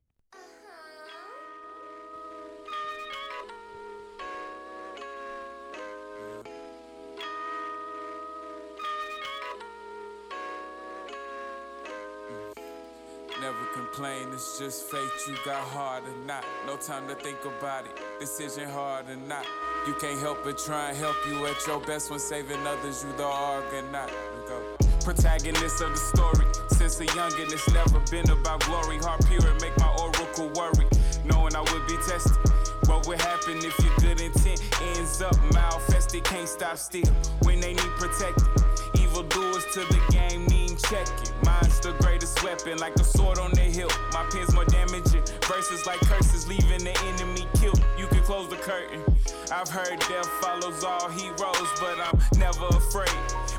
It's just fate, you got hard or not. No time to think about it, decision hard or not. You can't help but try and help you at your best when saving others, you the Argonaut. Protagonist of the story, since a youngin', it's never been about glory. Heart pure, make my oracle worry, knowing I would be tested. What would happen if your good intent ends up manifested? Can't stop still when they need protected. Evildoers to the game need checking. Mine's the greatest weapon, like a sword on their hilt. My pen's more damaging, verses like curses, leaving the enemy killed. You can close the curtain. I've heard death follows all heroes, but I'm never afraid.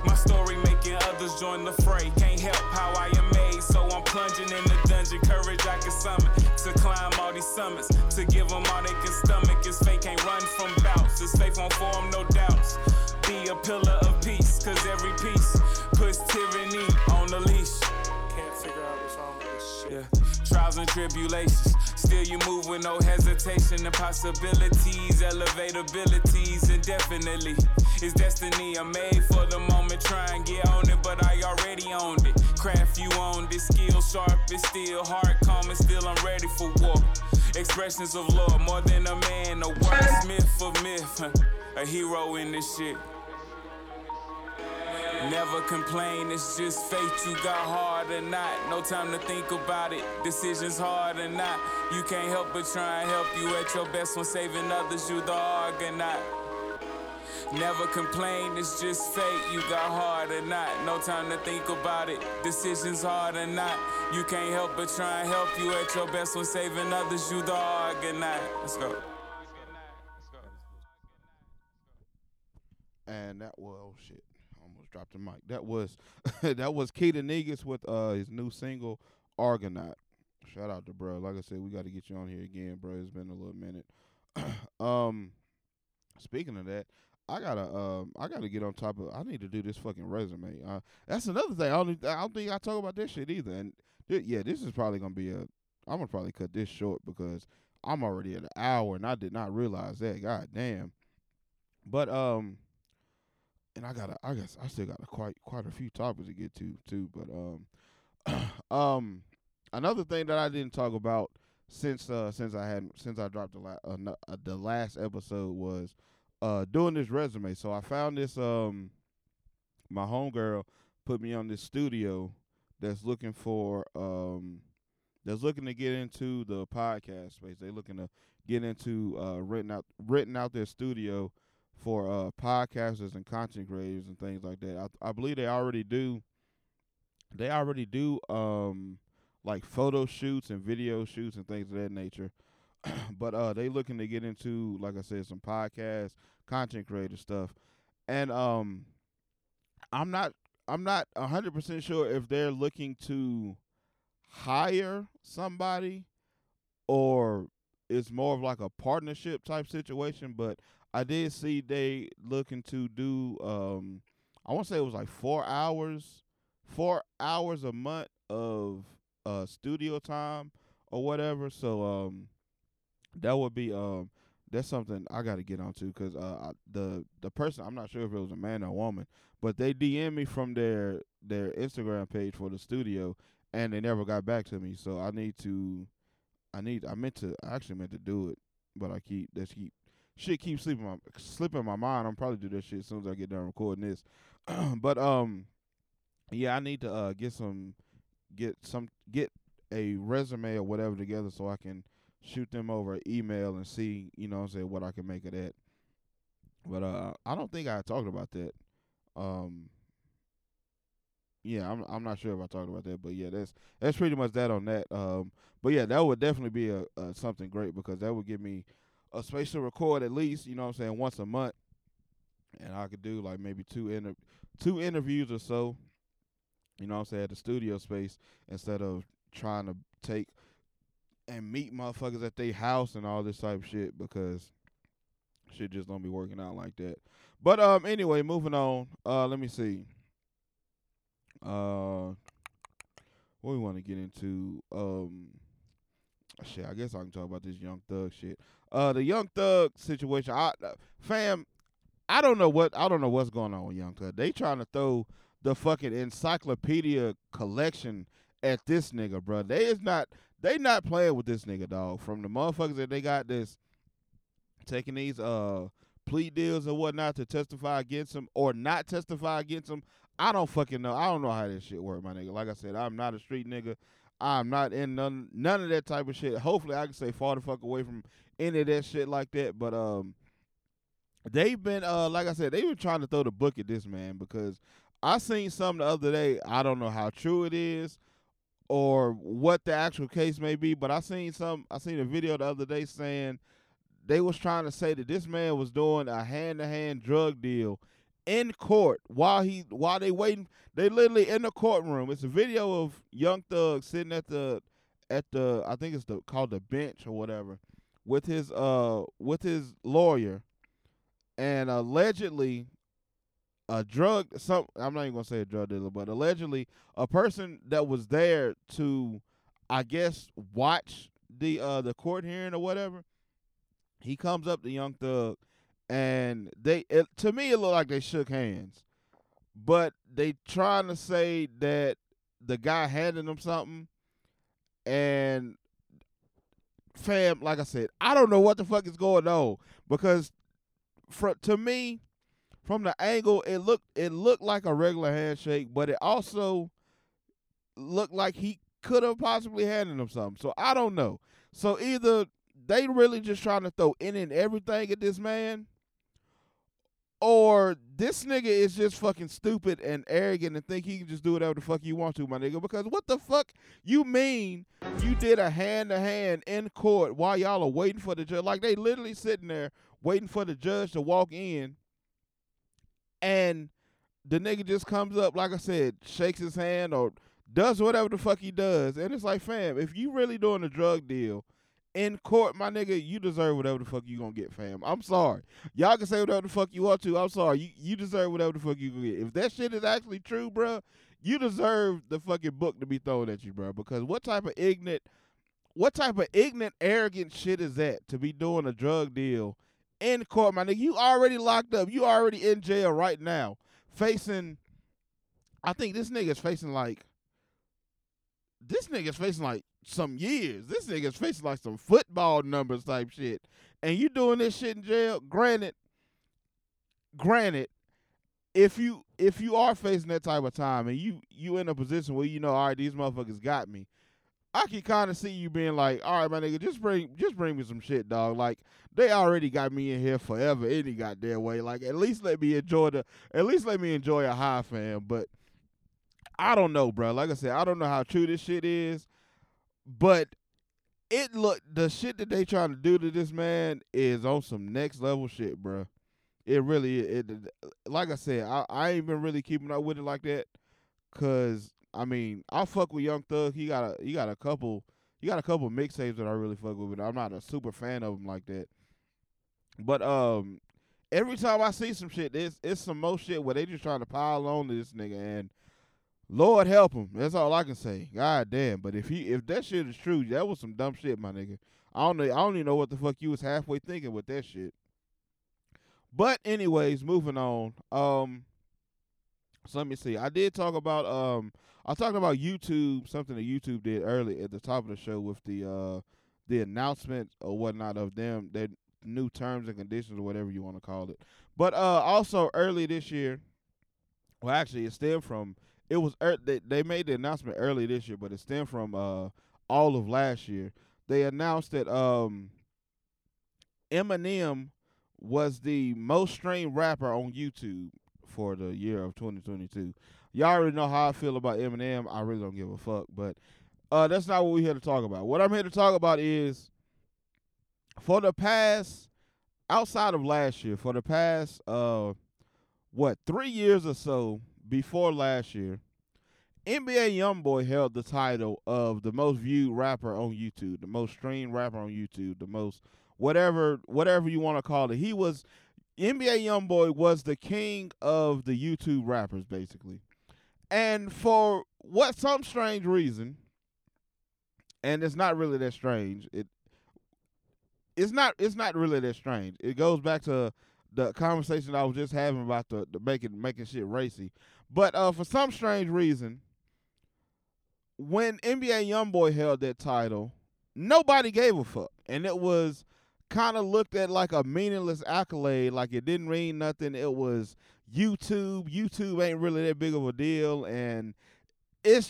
My story making others join the fray. Can't help how I am made, so I'm plunging in the dungeon. Courage I can summon to climb all these summits, to give them all they can stomach. It's fate can't run from bouts, it's faith won't form no doubts. Be a pillar of peace, cause every piece puts tyranny on the leash. Can't figure out what's wrong with this shit. Yeah. Trials and tribulations, still you move with no hesitation. Impossibilities, elevate abilities indefinitely. It's destiny, I'm made for the moment. Try and get on it, but I already owned it. Craft you on this skill, sharp is still, heart calm and still I'm ready for war. Expressions of love, more than a man, a wordsmith of myth. A hero in this shit. Never complain, it's just fate, you got hard or not. No time to think about it, decisions hard or not. You can't help but try and help you at your best when saving others, you the Argonaut. Never complain, it's just fate, you got hard or not. No time to think about it, decisions hard or not. You can't help but try and help you at your best when saving others, you the Argonaut. Let's go. And that was, oh shit, I almost dropped the mic. That was that was Kee the Negus with his new single, Argonaut. Shout out to bro. Like I said, we got to get you on here again, bro. It's been a little minute. Speaking of that, I gotta get on top of. I need to do this fucking resume. That's another thing. I don't think I talk about this shit either. And this is probably gonna be a. I'm gonna probably cut this short because I'm already at an hour and I did not realize that. God damn. But and I still got quite a few topics to get to too. But another thing that I didn't talk about since I dropped the last episode was. Doing this resume. So I found this, my homegirl put me on this studio that's looking for, that's looking to get into the podcast space. They're looking to get into renting out their studio for podcasters and content creators and things like that. I believe they already do like photo shoots and video shoots and things of that nature. But they looking to get into, like I said, some podcast content creator stuff, and I'm not 100% sure if they're looking to hire somebody or it's more of like a partnership type situation. But I did see they looking to do I want to say it was like 4 hours a month of studio time or whatever. So that would be that's something I got to get onto because the person, I'm not sure if it was a man or a woman, but they DM me from their Instagram page for the studio and they never got back to me. So I actually meant to do it, but shit keeps slipping my mind. I'm probably do that shit as soon as I get done recording this. But I need to get a resume or whatever together so I can shoot them over an email and see, you know what I'm saying, what I can make of that. But I don't think I talked about that. I'm not sure if I talked about that, but yeah, that's pretty much that on that. But yeah, that would definitely be a something great because that would give me a space to record at least, you know what I'm saying, once a month. And I could do like maybe two interviews or so, you know what I'm saying, at the studio space instead of trying to take and meet motherfuckers at their house and all this type of shit because shit just don't be working out like that. But anyway, moving on. Let me see. What we want to get into? Shit. I guess I can talk about this Young Thug shit. The Young Thug situation. I don't know what's going on with Young Thug. They trying to throw the fucking encyclopedia collection at this nigga, bro. They not playing with this nigga, dog. From the motherfuckers that they got this taking these plea deals and whatnot to testify against him or not testify against him. I don't fucking know. I don't know how this shit work, my nigga. Like I said, I'm not a street nigga. I'm not in none of that type of shit. Hopefully, I can stay far the fuck away from any of that shit like that. But they've been like I said, they've been trying to throw the book at this man because I seen something the other day. I don't know how true it is or what the actual case may be, but I seen a video the other day saying they was trying to say that this man was doing a hand-to-hand drug deal in court while they waiting. They literally in the courtroom. It's a video of Young Thug sitting at the I think it's called the bench or whatever with his lawyer, and allegedly I'm not even gonna say a drug dealer, but allegedly a person that was there to, I guess, watch the court hearing or whatever. He comes up to Young Thug, and to me it looked like they shook hands, but they trying to say that the guy handed him something, and fam, like I said, I don't know what the fuck is going on because to me. from the angle, it looked like a regular handshake, but it also looked like he could have possibly handed him something. So I don't know. So either they really just trying to throw in and everything at this man, or this nigga is just fucking stupid and arrogant and think he can just do whatever the fuck you want to, my nigga. Because what the fuck you mean you did a hand-to-hand in court while y'all are waiting for the judge? Like, they literally sitting there waiting for the judge to walk in, and the nigga just comes up, like I said, shakes his hand or does whatever the fuck he does. And it's like, fam, if you really doing a drug deal in court, my nigga, you deserve whatever the fuck you gonna get, fam. I'm sorry. Y'all can say whatever the fuck you want to. I'm sorry. You deserve whatever the fuck you can get. If that shit is actually true, bro, you deserve the fucking book to be thrown at you, bro. Because what type of ignorant, arrogant shit is that to be doing a drug deal in court, my nigga? You already locked up. You already in jail right now. This nigga's facing like some years. This nigga's facing like some football numbers type shit. And you doing this shit in jail? Granted, if you are facing that type of time and you in a position where you know, all right, these motherfuckers got me, I can kind of see you being like, all right, my nigga, just bring me some shit, dog. Like, they already got me in here forever any goddamn way. Like, at least let me enjoy a high, fam. But I don't know, bro. Like I said, I don't know how true this shit is, but the shit that they trying to do to this man is on some next level shit, bro. It really is. Like I said, I ain't been really keeping up with it like that, cause I mean, I fuck with Young Thug. He got a couple mixtapes that I really fuck with, but I'm not a super fan of him like that. But every time I see some shit, it's some more shit where they just trying to pile on to this nigga, and Lord help him. That's all I can say. God damn. But if that shit is true, that was some dumb shit, my nigga. I don't even know what the fuck you was halfway thinking with that shit. But anyways, moving on. So let me see. I talked about YouTube, something that YouTube did early at the top of the show with the announcement or whatnot of them, their new terms and conditions or whatever you want to call it. But also early this year, well, actually it stemmed from, it was, they made the announcement early this year, but it stemmed from all of last year. They announced that Eminem was the most streamed rapper on YouTube for the year of 2022. Y'all already know how I feel about Eminem. I really don't give a fuck, but that's not what we're here to talk about. What I'm here to talk about is, outside of last year, for the past 3 years or so, before last year, NBA Youngboy held the title of the most viewed rapper on YouTube, the most streamed rapper on YouTube, the most whatever you want to call it. NBA Youngboy was the king of the YouTube rappers, basically. And for what some strange reason, and it's not really that strange. It's not really that strange. It goes back to the conversation I was just having about the making shit racy. But for some strange reason, when NBA Youngboy held that title, nobody gave a fuck. And it was kind of looked at like a meaningless accolade, like it didn't mean nothing. It was YouTube. YouTube ain't really that big of a deal. And it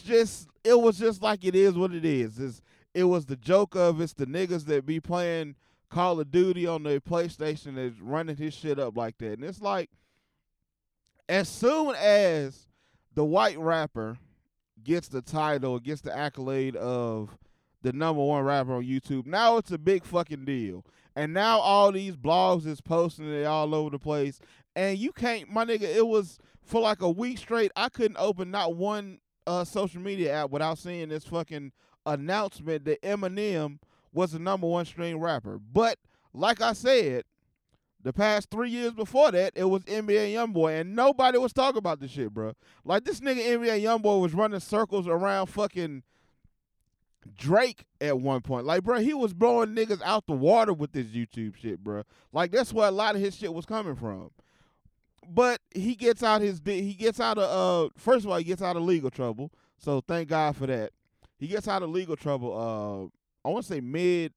was just like it is what it is. It was the joke of, it's the niggas that be playing Call of Duty on their PlayStation that's running his shit up like that. And it's like, as soon as the white rapper gets the title, gets the accolade of the number one rapper on YouTube, now it's a big fucking deal. And now all these blogs is posting it all over the place. And you can't, my nigga, it was for like a week straight, I couldn't open not one social media app without seeing this fucking announcement that Eminem was the number one streamed rapper. But like I said, the past 3 years before that, it was NBA Youngboy, and nobody was talking about this shit, bro. Like, this nigga NBA Youngboy was running circles around fucking Drake at one point. Like, bro, he was blowing niggas out the water with this YouTube shit, bro. Like, that's where a lot of his shit was coming from. But he gets out of legal trouble, so thank God for that. He gets out of legal trouble, I want to say mid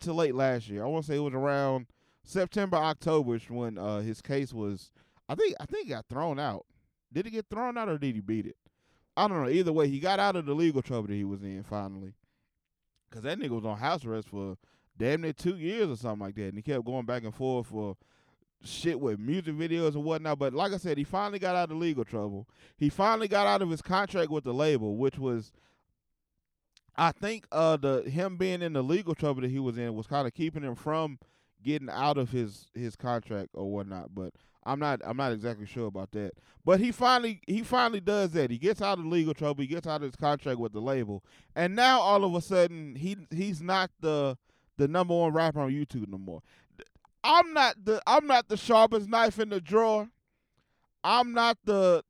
to late last year. I want to say it was around September, October, when his case was I think he got thrown out. Did he get thrown out or did he beat it? I don't know. Either way, he got out of the legal trouble that he was in finally. Because that nigga was on house arrest for damn near 2 years or something like that. And he kept going back and forth for shit with music videos and whatnot. But like I said, he finally got out of legal trouble. He finally got out of his contract with the label, which was, I think him being in the legal trouble that he was in was kind of keeping him from getting out of his contract or whatnot. But I'm not exactly sure about that. But he finally does that. He gets out of legal trouble. He gets out of his contract with the label. And now all of a sudden he's not the number one rapper on YouTube no more. I'm not the sharpest knife in the drawer. I'm not the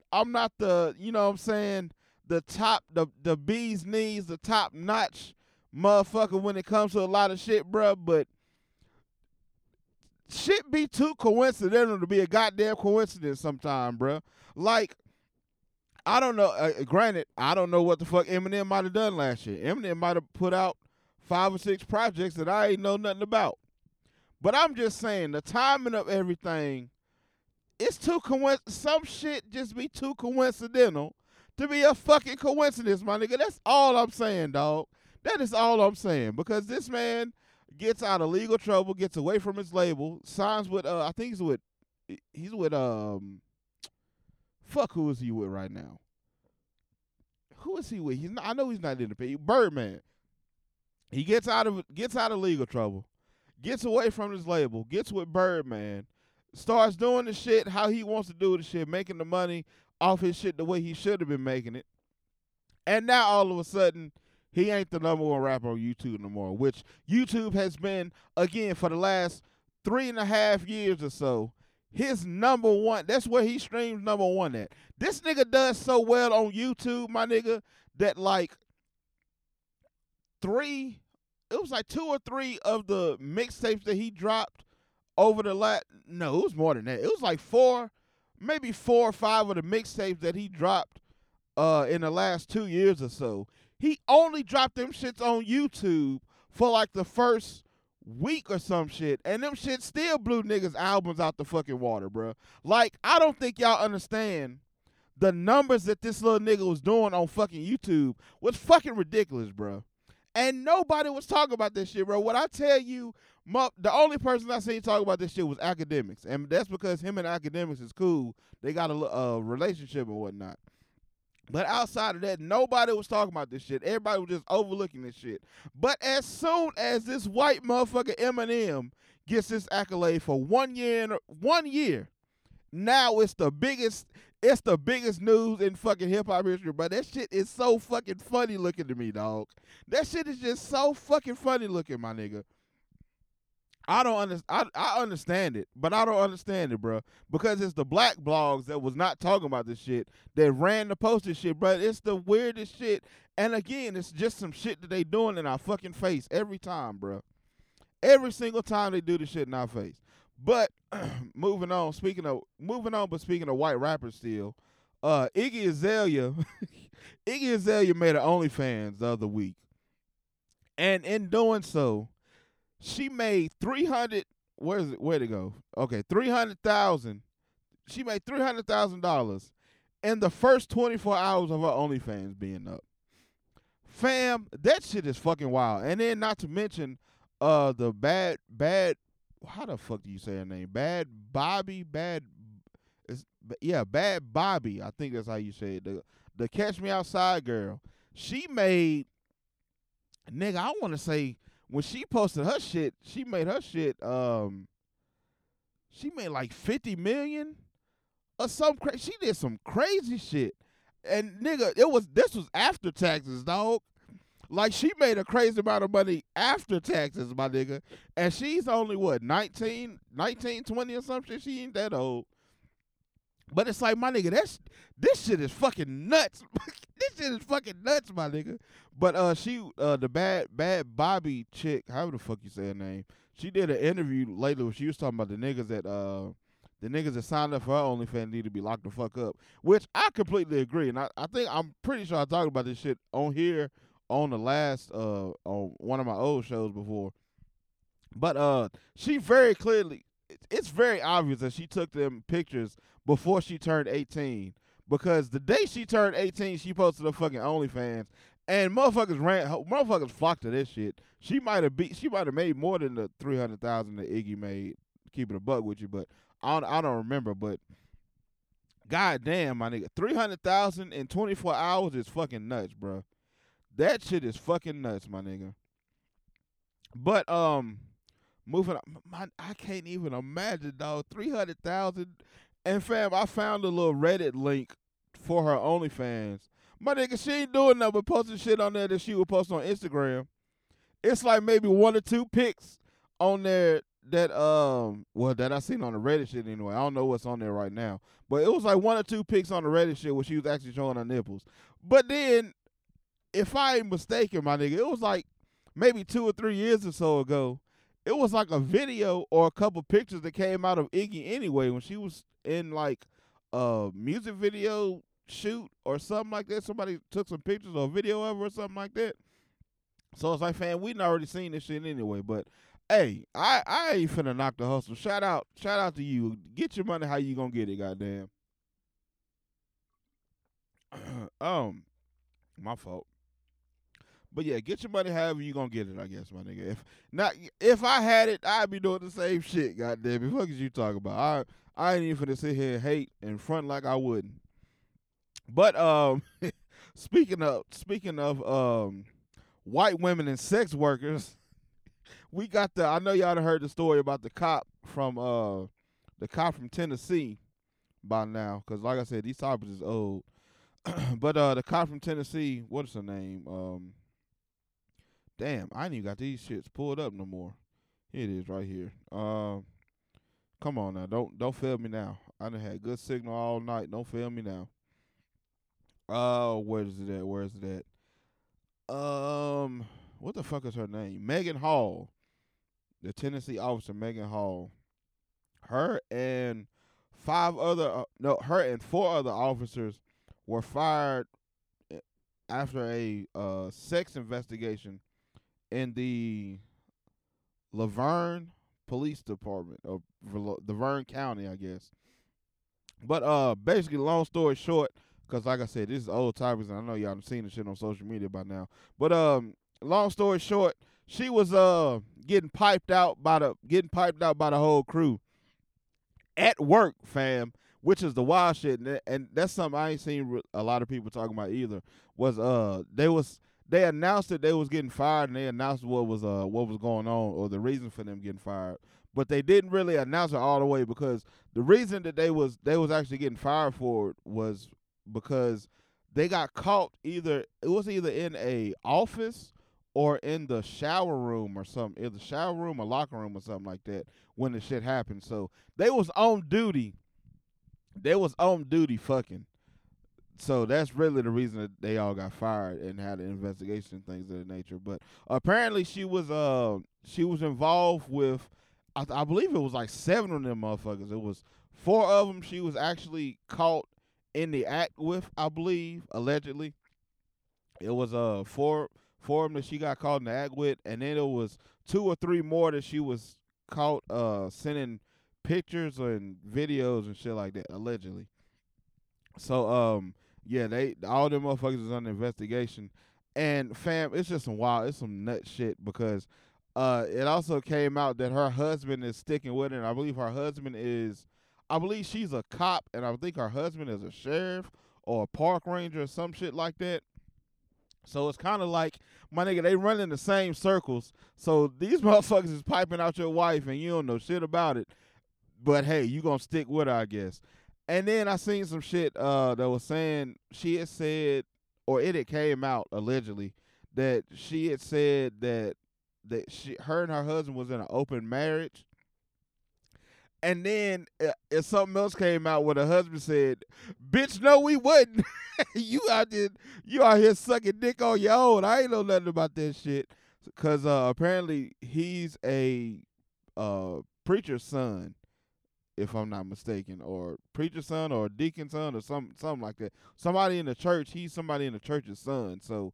you know what I'm saying, the bee's knees, the top notch motherfucker when it comes to a lot of shit, bruh, but shit be too coincidental to be a goddamn coincidence sometime, bruh. Like, I don't know, granted, I don't know what the fuck Eminem might have done last year. Eminem might have put out 5 or 6 projects that I ain't know nothing about. But I'm just saying, the timing of everything, it's too coincidental. Some shit just be too coincidental to be a fucking coincidence, my nigga. That's all I'm saying, dog. That is all I'm saying. Because this man gets out of legal trouble, gets away from his label, signs with, I think he's with fuck, who is he with right now? Who is he with? He's not, I know he's not in the picture. Birdman. He gets out of legal trouble, gets away from his label, gets with Birdman, starts doing the shit how he wants to do the shit, making the money off his shit the way he should have been making it. And now all of a sudden, he ain't the number one rapper on YouTube no more, which YouTube has been, again, for the last 3.5 years or so, his number one. That's where he streams number one at. This nigga does so well on YouTube, my nigga, that like two or three of the mixtapes that he dropped over the last, no, it was more than that. It was like 4 or 5 of the mixtapes that he dropped in the last 2 years or so. He only dropped them shits on YouTube for like the first week or some shit, and them shit still blew niggas' albums out the fucking water, bro. Like, I don't think y'all understand the numbers that this little nigga was doing on fucking YouTube was fucking ridiculous, bro. And nobody was talking about this shit, bro. What I tell you, the only person I seen talk about this shit was Academics, and that's because him and Academics is cool. They got a relationship and whatnot. But outside of that, nobody was talking about this shit. Everybody was just overlooking this shit. But as soon as this white motherfucker Eminem gets this accolade for 1 year, now it's the biggest news in fucking hip-hop history, bro. That shit is so fucking funny looking to me, dog. That shit is just so fucking funny looking, my nigga. I understand it, but I don't understand it, bro. Because it's the black blogs that was not talking about this shit that ran the post this shit, bro. It's the weirdest shit. And again, it's just some shit that they doing in our fucking face every time, bro. Every single time they do this shit in our face. But speaking of white rappers still, Iggy Azalea made an OnlyFans the other week. And in doing so, she made 300. Where'd it go? Okay, 300,000. She made $300,000 in the first 24 hours of her OnlyFans being up. Fam, that shit is fucking wild. And then not to mention, the Bhad. How the fuck do you say her name? Bhad Bhabie. Bhad Bhabie. I think that's how you say it. The Catch Me Outside girl. She made, nigga, I want to say, when she posted her shit, she made like 50 million or some crazy. She did some crazy shit. And nigga, this was after taxes, dog. Like, she made a crazy amount of money after taxes, my nigga. And she's only, what, 19, 20 or some shit? She ain't that old. But it's like, my nigga, this shit is fucking nuts. This shit is fucking nuts, my nigga. But the Bhad Bhabie chick, however the fuck you say her name, she did an interview lately where she was talking about the niggas that signed up for her OnlyFans need to be locked the fuck up, which I completely agree. And I think I'm pretty sure I talked about this shit on here on the last on one of my old shows before. But she very clearly it's very obvious that she took them pictures before she turned 18, because the day she turned 18, she posted a fucking OnlyFans, and motherfuckers flocked to this shit. She might have made more than the 300,000 that Iggy made. Keep it a buck with you, but I don't remember. But goddamn, my nigga, 300,000 in 24 hours is fucking nuts, bro. That shit is fucking nuts, my nigga. But moving on, I can't even imagine, dog. 300,000, and fam, I found a little Reddit link for her OnlyFans. My nigga, she ain't doing nothing but posting shit on there that she would post on Instagram. It's like maybe one or two pics on there that that I seen on the Reddit shit anyway. I don't know what's on there right now, but it was like one or two pics on the Reddit shit where she was actually showing her nipples. But then, if I ain't mistaken, my nigga, it was like maybe 2 or 3 years or so ago, it was like a video or a couple pictures that came out of Iggy anyway when she was in like a music video shoot or something like that. Somebody took some pictures or a video of her or something like that. So it's like, fam, we'd already seen this shit anyway. But hey, I ain't finna knock the hustle. Shout out to you. Get your money how you gonna get it, goddamn. My fault. But yeah, get your money however you gonna get it, I guess, my nigga. If I had it, I'd be doing the same shit, goddamn. The fuck is you talking about? I ain't even finna sit here and hate and front like I wouldn't. But speaking of white women and sex workers, we got I know y'all done heard the story about the cop from Tennessee by now, because like I said, these topics is old. But the cop from Tennessee, what is her name? Damn, I ain't even got these shits pulled up no more. Here it is right here. Come on now, don't fail me now. I done had good signal all night. Don't fail me now. Where is it at? What the fuck is her name? Megan Hall. The Tennessee officer, Megan Hall. Her and four other officers were fired after a sex investigation in the Laverne Police Department, or Laverne County, I guess. But basically, long story short, because like I said, this is old topics, and I know y'all have seen this shit on social media by now. But long story short, she was getting piped out by the whole crew at work, fam, which is the wild shit, and that's something I ain't seen a lot of people talking about either. Was they announced that they was getting fired, and they announced what was going on, or the reason for them getting fired, but they didn't really announce it all the way, because the reason that they was actually getting fired for it was because they got caught either in a office or in the shower room or something, either shower room or locker room or something like that when the shit happened. So they was on duty. They was on duty fucking. So that's really the reason that they all got fired and had an investigation and things of that nature. But apparently she was involved with, I believe it was like 7 of them motherfuckers. It was 4 of them she was actually caught in the act with, I believe, allegedly. It was four of them that she got caught in the act with, and then it was 2 or 3 more that she was caught sending pictures and videos and shit like that, allegedly. So they all them motherfuckers is under investigation. And fam, it's just some wild, it's some nut shit, because it also came out that her husband is sticking with it. And I believe she's a cop, and I think her husband is a sheriff or a park ranger or some shit like that. So it's kind of like, my nigga, they run in the same circles. So these motherfuckers is piping out your wife and you don't know shit about it. But hey, you gonna stick with her, I guess. And then I seen some shit that was saying she had said, or it had came out allegedly, that she had said that her and her husband was in an open marriage. And then something else came out where the husband said, "Bitch, no, we wouldn't. you out here sucking dick on your own. I ain't know nothing about that shit." Because apparently he's a preacher's son, if I'm not mistaken, or preacher's son or deacon's son or something like that. Somebody in the church, he's somebody in the church's son. So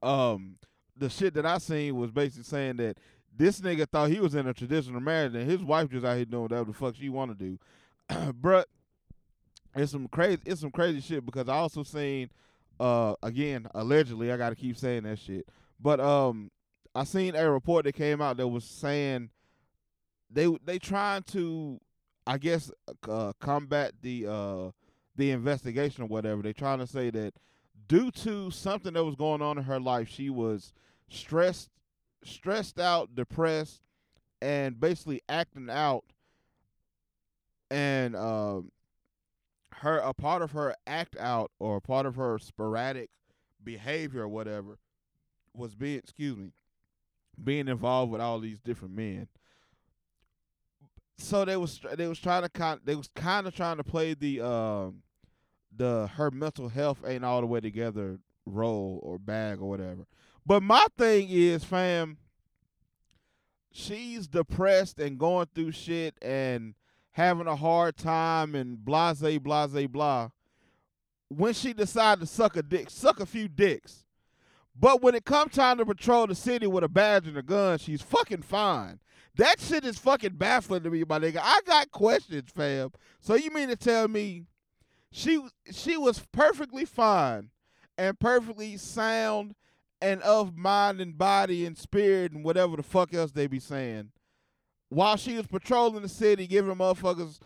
the shit that I seen was basically saying that This nigga thought he was in a traditional marriage, and his wife just out here doing whatever the fuck she want to do. Bruh, it's some crazy shit, because I also seen, again, allegedly, I got to keep saying that shit, but I seen a report that came out that was saying they trying to, I guess, combat the investigation or whatever. They trying to say that due to something that was going on in her life, she was stressed out, depressed, and basically acting out. And a part of her act out, or a part of her sporadic behavior or whatever, was being involved with all these different men. So they was kind of trying to play the her mental health ain't all the way together role or bag or whatever. But my thing is, fam, she's depressed and going through shit and having a hard time and blase, blase, blah. When she decided to suck a few dicks. But when it comes time to patrol the city with a badge and a gun, she's fucking fine. That shit is fucking baffling to me, my nigga. I got questions, fam. So you mean to tell me she was perfectly fine and perfectly sound and of mind and body and spirit and whatever the fuck else they be saying, while she was patrolling the city, giving motherfuckers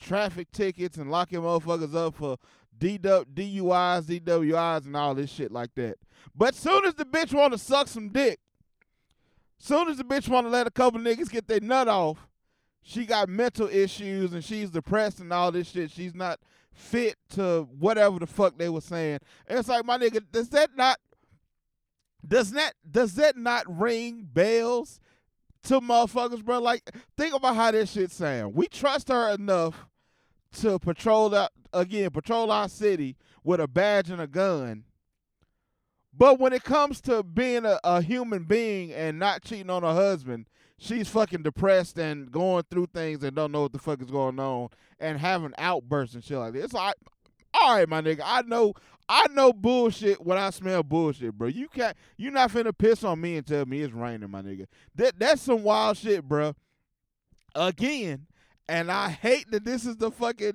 traffic tickets and locking motherfuckers up for DUIs, DWIs, and all this shit like that. But soon as the bitch want to suck some dick, soon as the bitch want to let a couple niggas get their nut off, she got mental issues and she's depressed and all this shit. She's not fit to whatever the fuck they were saying. And it's like, my nigga, does that not ring bells to motherfuckers, bro? Like, think about how this shit sound. We trust her enough to patrol our city with a badge and a gun. But when it comes to being a human being and not cheating on her husband, she's fucking depressed and going through things and don't know what the fuck is going on and having outbursts and shit like that. It's like, all right, my nigga, I know bullshit when I smell bullshit, bro. You not finna piss on me and tell me it's raining, my nigga. That's some wild shit, bro. Again, and I hate that this is the fucking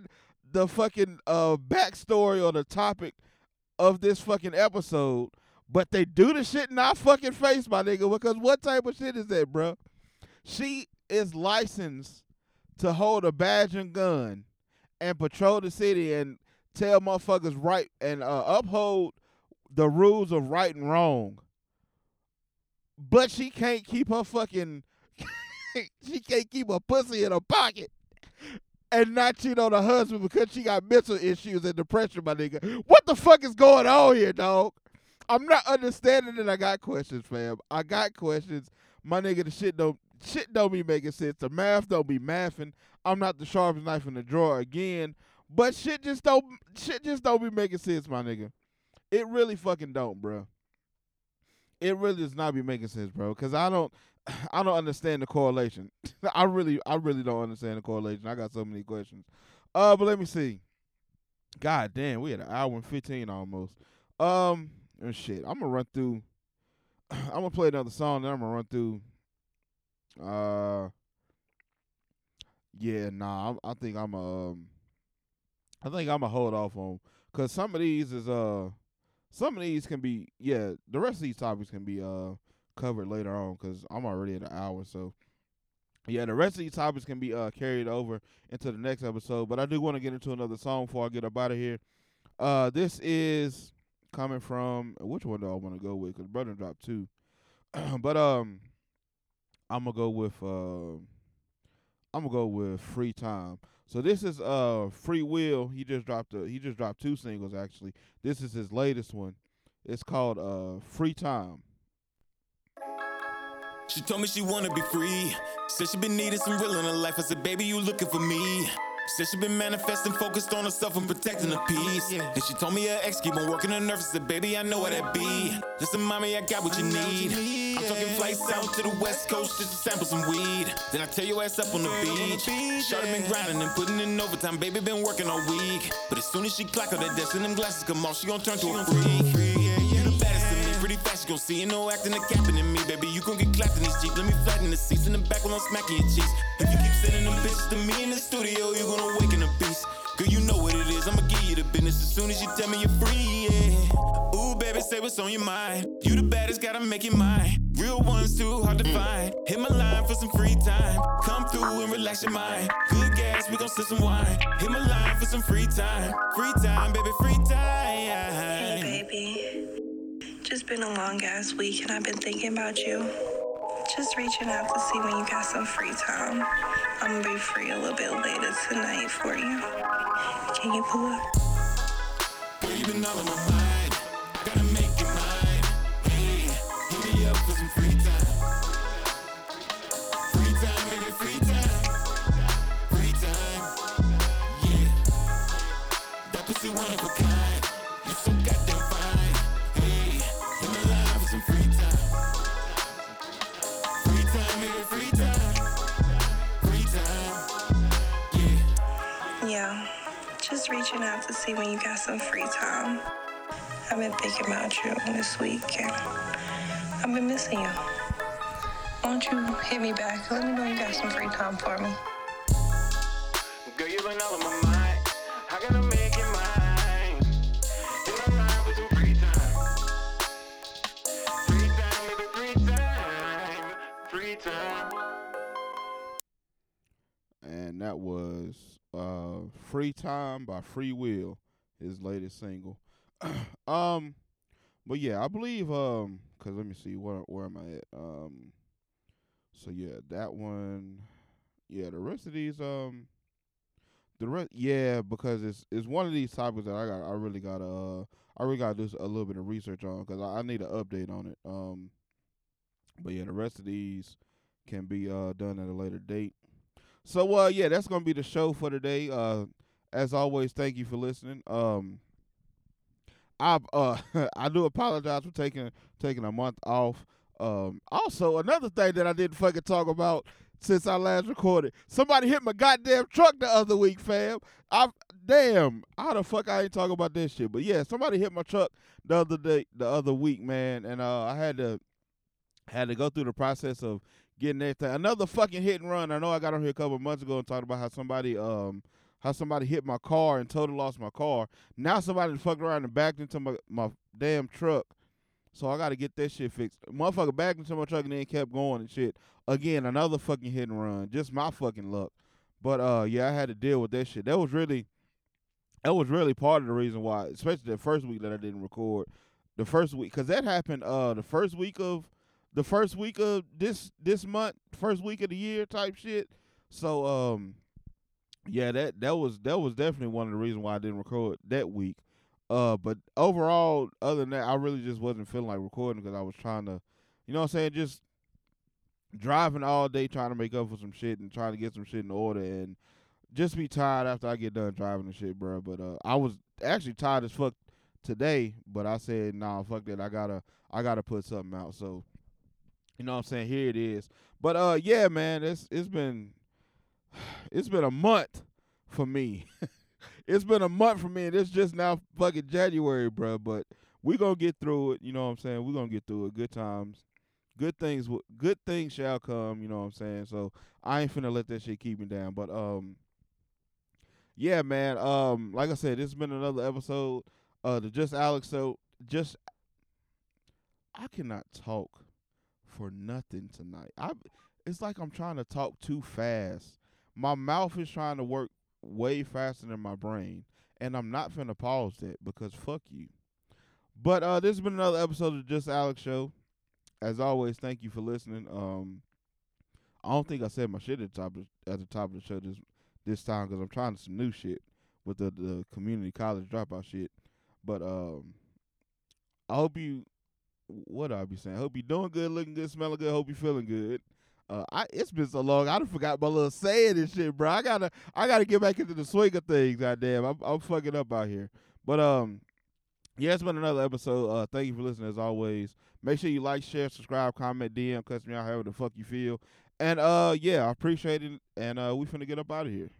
backstory or the topic of this fucking episode, but they do the shit in our fucking face, my nigga, because what type of shit is that, bro? She is licensed to hold a badge and gun and patrol the city and tell motherfuckers right and uphold the rules of right and wrong. But she can't keep her fucking, she can't keep her pussy in her pocket and not cheat on her husband because she got mental issues and depression, my nigga. What the fuck is going on here, dog? I'm not understanding it. I got questions, fam. I got questions. My nigga, the shit don't be making sense. The math don't be mathing. I'm not the sharpest knife in the drawer again. But shit just don't be making sense, my nigga. It really fucking don't, bro. It really does not be making sense, bro. Cause I don't understand the correlation. I really don't understand the correlation. I got so many questions. But let me see. God damn, we had an hour and 15 almost. And shit, I'm gonna run through. I'm gonna play another song, then I'm gonna run through. I think I'm going to hold off on, because some of these is, the rest of these topics can be covered later on, because I'm already at an hour, so, yeah, the rest of these topics can be carried over into the next episode, but I do want to get into another song before I get up out of here. This is coming from, which one do I want to go with, because Brother dropped two, but, I'm going to go with, Frii Time. So this is Free Will. He just dropped two singles actually. This is his latest one. It's called Frii Time. She told me she wanna be free. Said she been needing some real in her life. I said, baby, you looking for me. Said she been manifesting, focused on herself and protecting her peace. Yeah. Then she told me her ex keep on working her nerves. I said, baby, I know what that be. Listen, mommy, I got what you need. I'm talking flights out to the west coast just to sample some weed. Then I tear your ass up on the beach. Shawty been grinding and putting in overtime. Baby been working all week. But as soon as she clock out that desk and them glasses come off, she gon' turn to a freak. You the baddest to me, pretty fast. gon' see. Ain't no acting or capping in me, baby. You gon' get clapped in these cheeks. Let me flatten the seats in the back while I'm smacking your cheeks. If you keep sending them bitches to me in the studio, you gon' awaken a beast. Girl, you know what it is. I'ma give you the business as soon as you tell me you're free, yeah. Ooh, baby, say what's on your mind. You the baddest, gotta make it mine. Real ones too hard to find. Hit my line for some free time. Come through and relax your mind. Good gas, we gon' sip some wine. Hit my line for some free time. Free time, baby, free time. Hey, baby. Just been a long ass week and I've been thinking about you. Just reaching out to see when you got some free time. I'm gonna be free a little bit later tonight for you. Can you pull up? Well, you been all on my mind. Gotta make it mine. Hey, hit me up for some free time. Free time, baby, free time. Free time, yeah. That pussy one of a kind. You so goddamn fine. Hey, hit me live for some free time. Free time, baby, free time. Free time, yeah. Yeah. Just reaching out to see when you got some free time. I've been thinking about you this week and I've been missing you. Won't you hit me back? Let me know you got some free time for me. Girl, you been all in my mind. How can I make it mine? In my mind with some free time. Free time, baby, free time. Free time. And that was Frii Time by Free Will, his latest single. But yeah, I believe cause let me see where am I at. So yeah, that one, yeah, the rest of these yeah, because it's one of these topics that I really gotta do a little bit of research on, cause I need an update on it. But yeah, the rest of these can be done at a later date. So, yeah, that's going to be the show for today. As always, thank you for listening. I do apologize for taking a month off. Also, another thing that I didn't fucking talk about since I last recorded. Somebody hit my goddamn truck the other week, fam. Damn, how the fuck I ain't talking about this shit? But, yeah, somebody hit my truck the other week, man. And I had to go through the process of getting everything. Another fucking hit and run. I know I got on here a couple of months ago and talked about how somebody hit my car and total lost my car. Now somebody fucked around and backed into my damn truck. So I got to get that shit fixed. Motherfucker backed into my truck and then kept going and shit. Again, another fucking hit and run. Just my fucking luck. But yeah, I had to deal with that shit. That was really part of the reason why, especially the first week that I didn't record. The first week, because that happened the first week of this month, first week of the year type shit. So yeah, that was definitely one of the reasons why I didn't record that week. But overall, other than that, I really just wasn't feeling like recording because I was trying to, you know what I'm saying, just driving all day trying to make up for some shit and trying to get some shit in order and just be tired after I get done driving and shit, bro. But I was actually tired as fuck today, but I said, nah, fuck that. I gotta put something out. So you know what I'm saying? Here it is. But yeah, man, it's been a month for me. It's been a month for me, and it's just now fucking January, bro. But we gonna get through it. You know what I'm saying? We're gonna get through it. Good times, good things shall come. You know what I'm saying? So I ain't finna let that shit keep me down. But yeah, man. Like I said, it's been another episode. The Just Alex. So just I cannot talk for nothing tonight. It's like I'm trying to talk too fast. My mouth is trying to work way faster than my brain, and I'm not finna pause that because fuck you. But this has been another episode of the Just Alex Show. As always, thank you for listening. I don't think I said my shit at the top of the show this time because I'm trying some new shit with the community college dropout shit. But I hope you. What I be saying? Hope you doing good, looking good, smelling good. Hope you feeling good. It's been so long, I done forgot my little saying and shit, bro. I gotta get back into the swing of things. Goddamn, I'm fucking up out here. But yeah, it's been another episode. Thank you for listening as always. Make sure you like, share, subscribe, comment, DM, cuss me out, however the fuck you feel. And yeah, I appreciate it. And we finna get up out of here.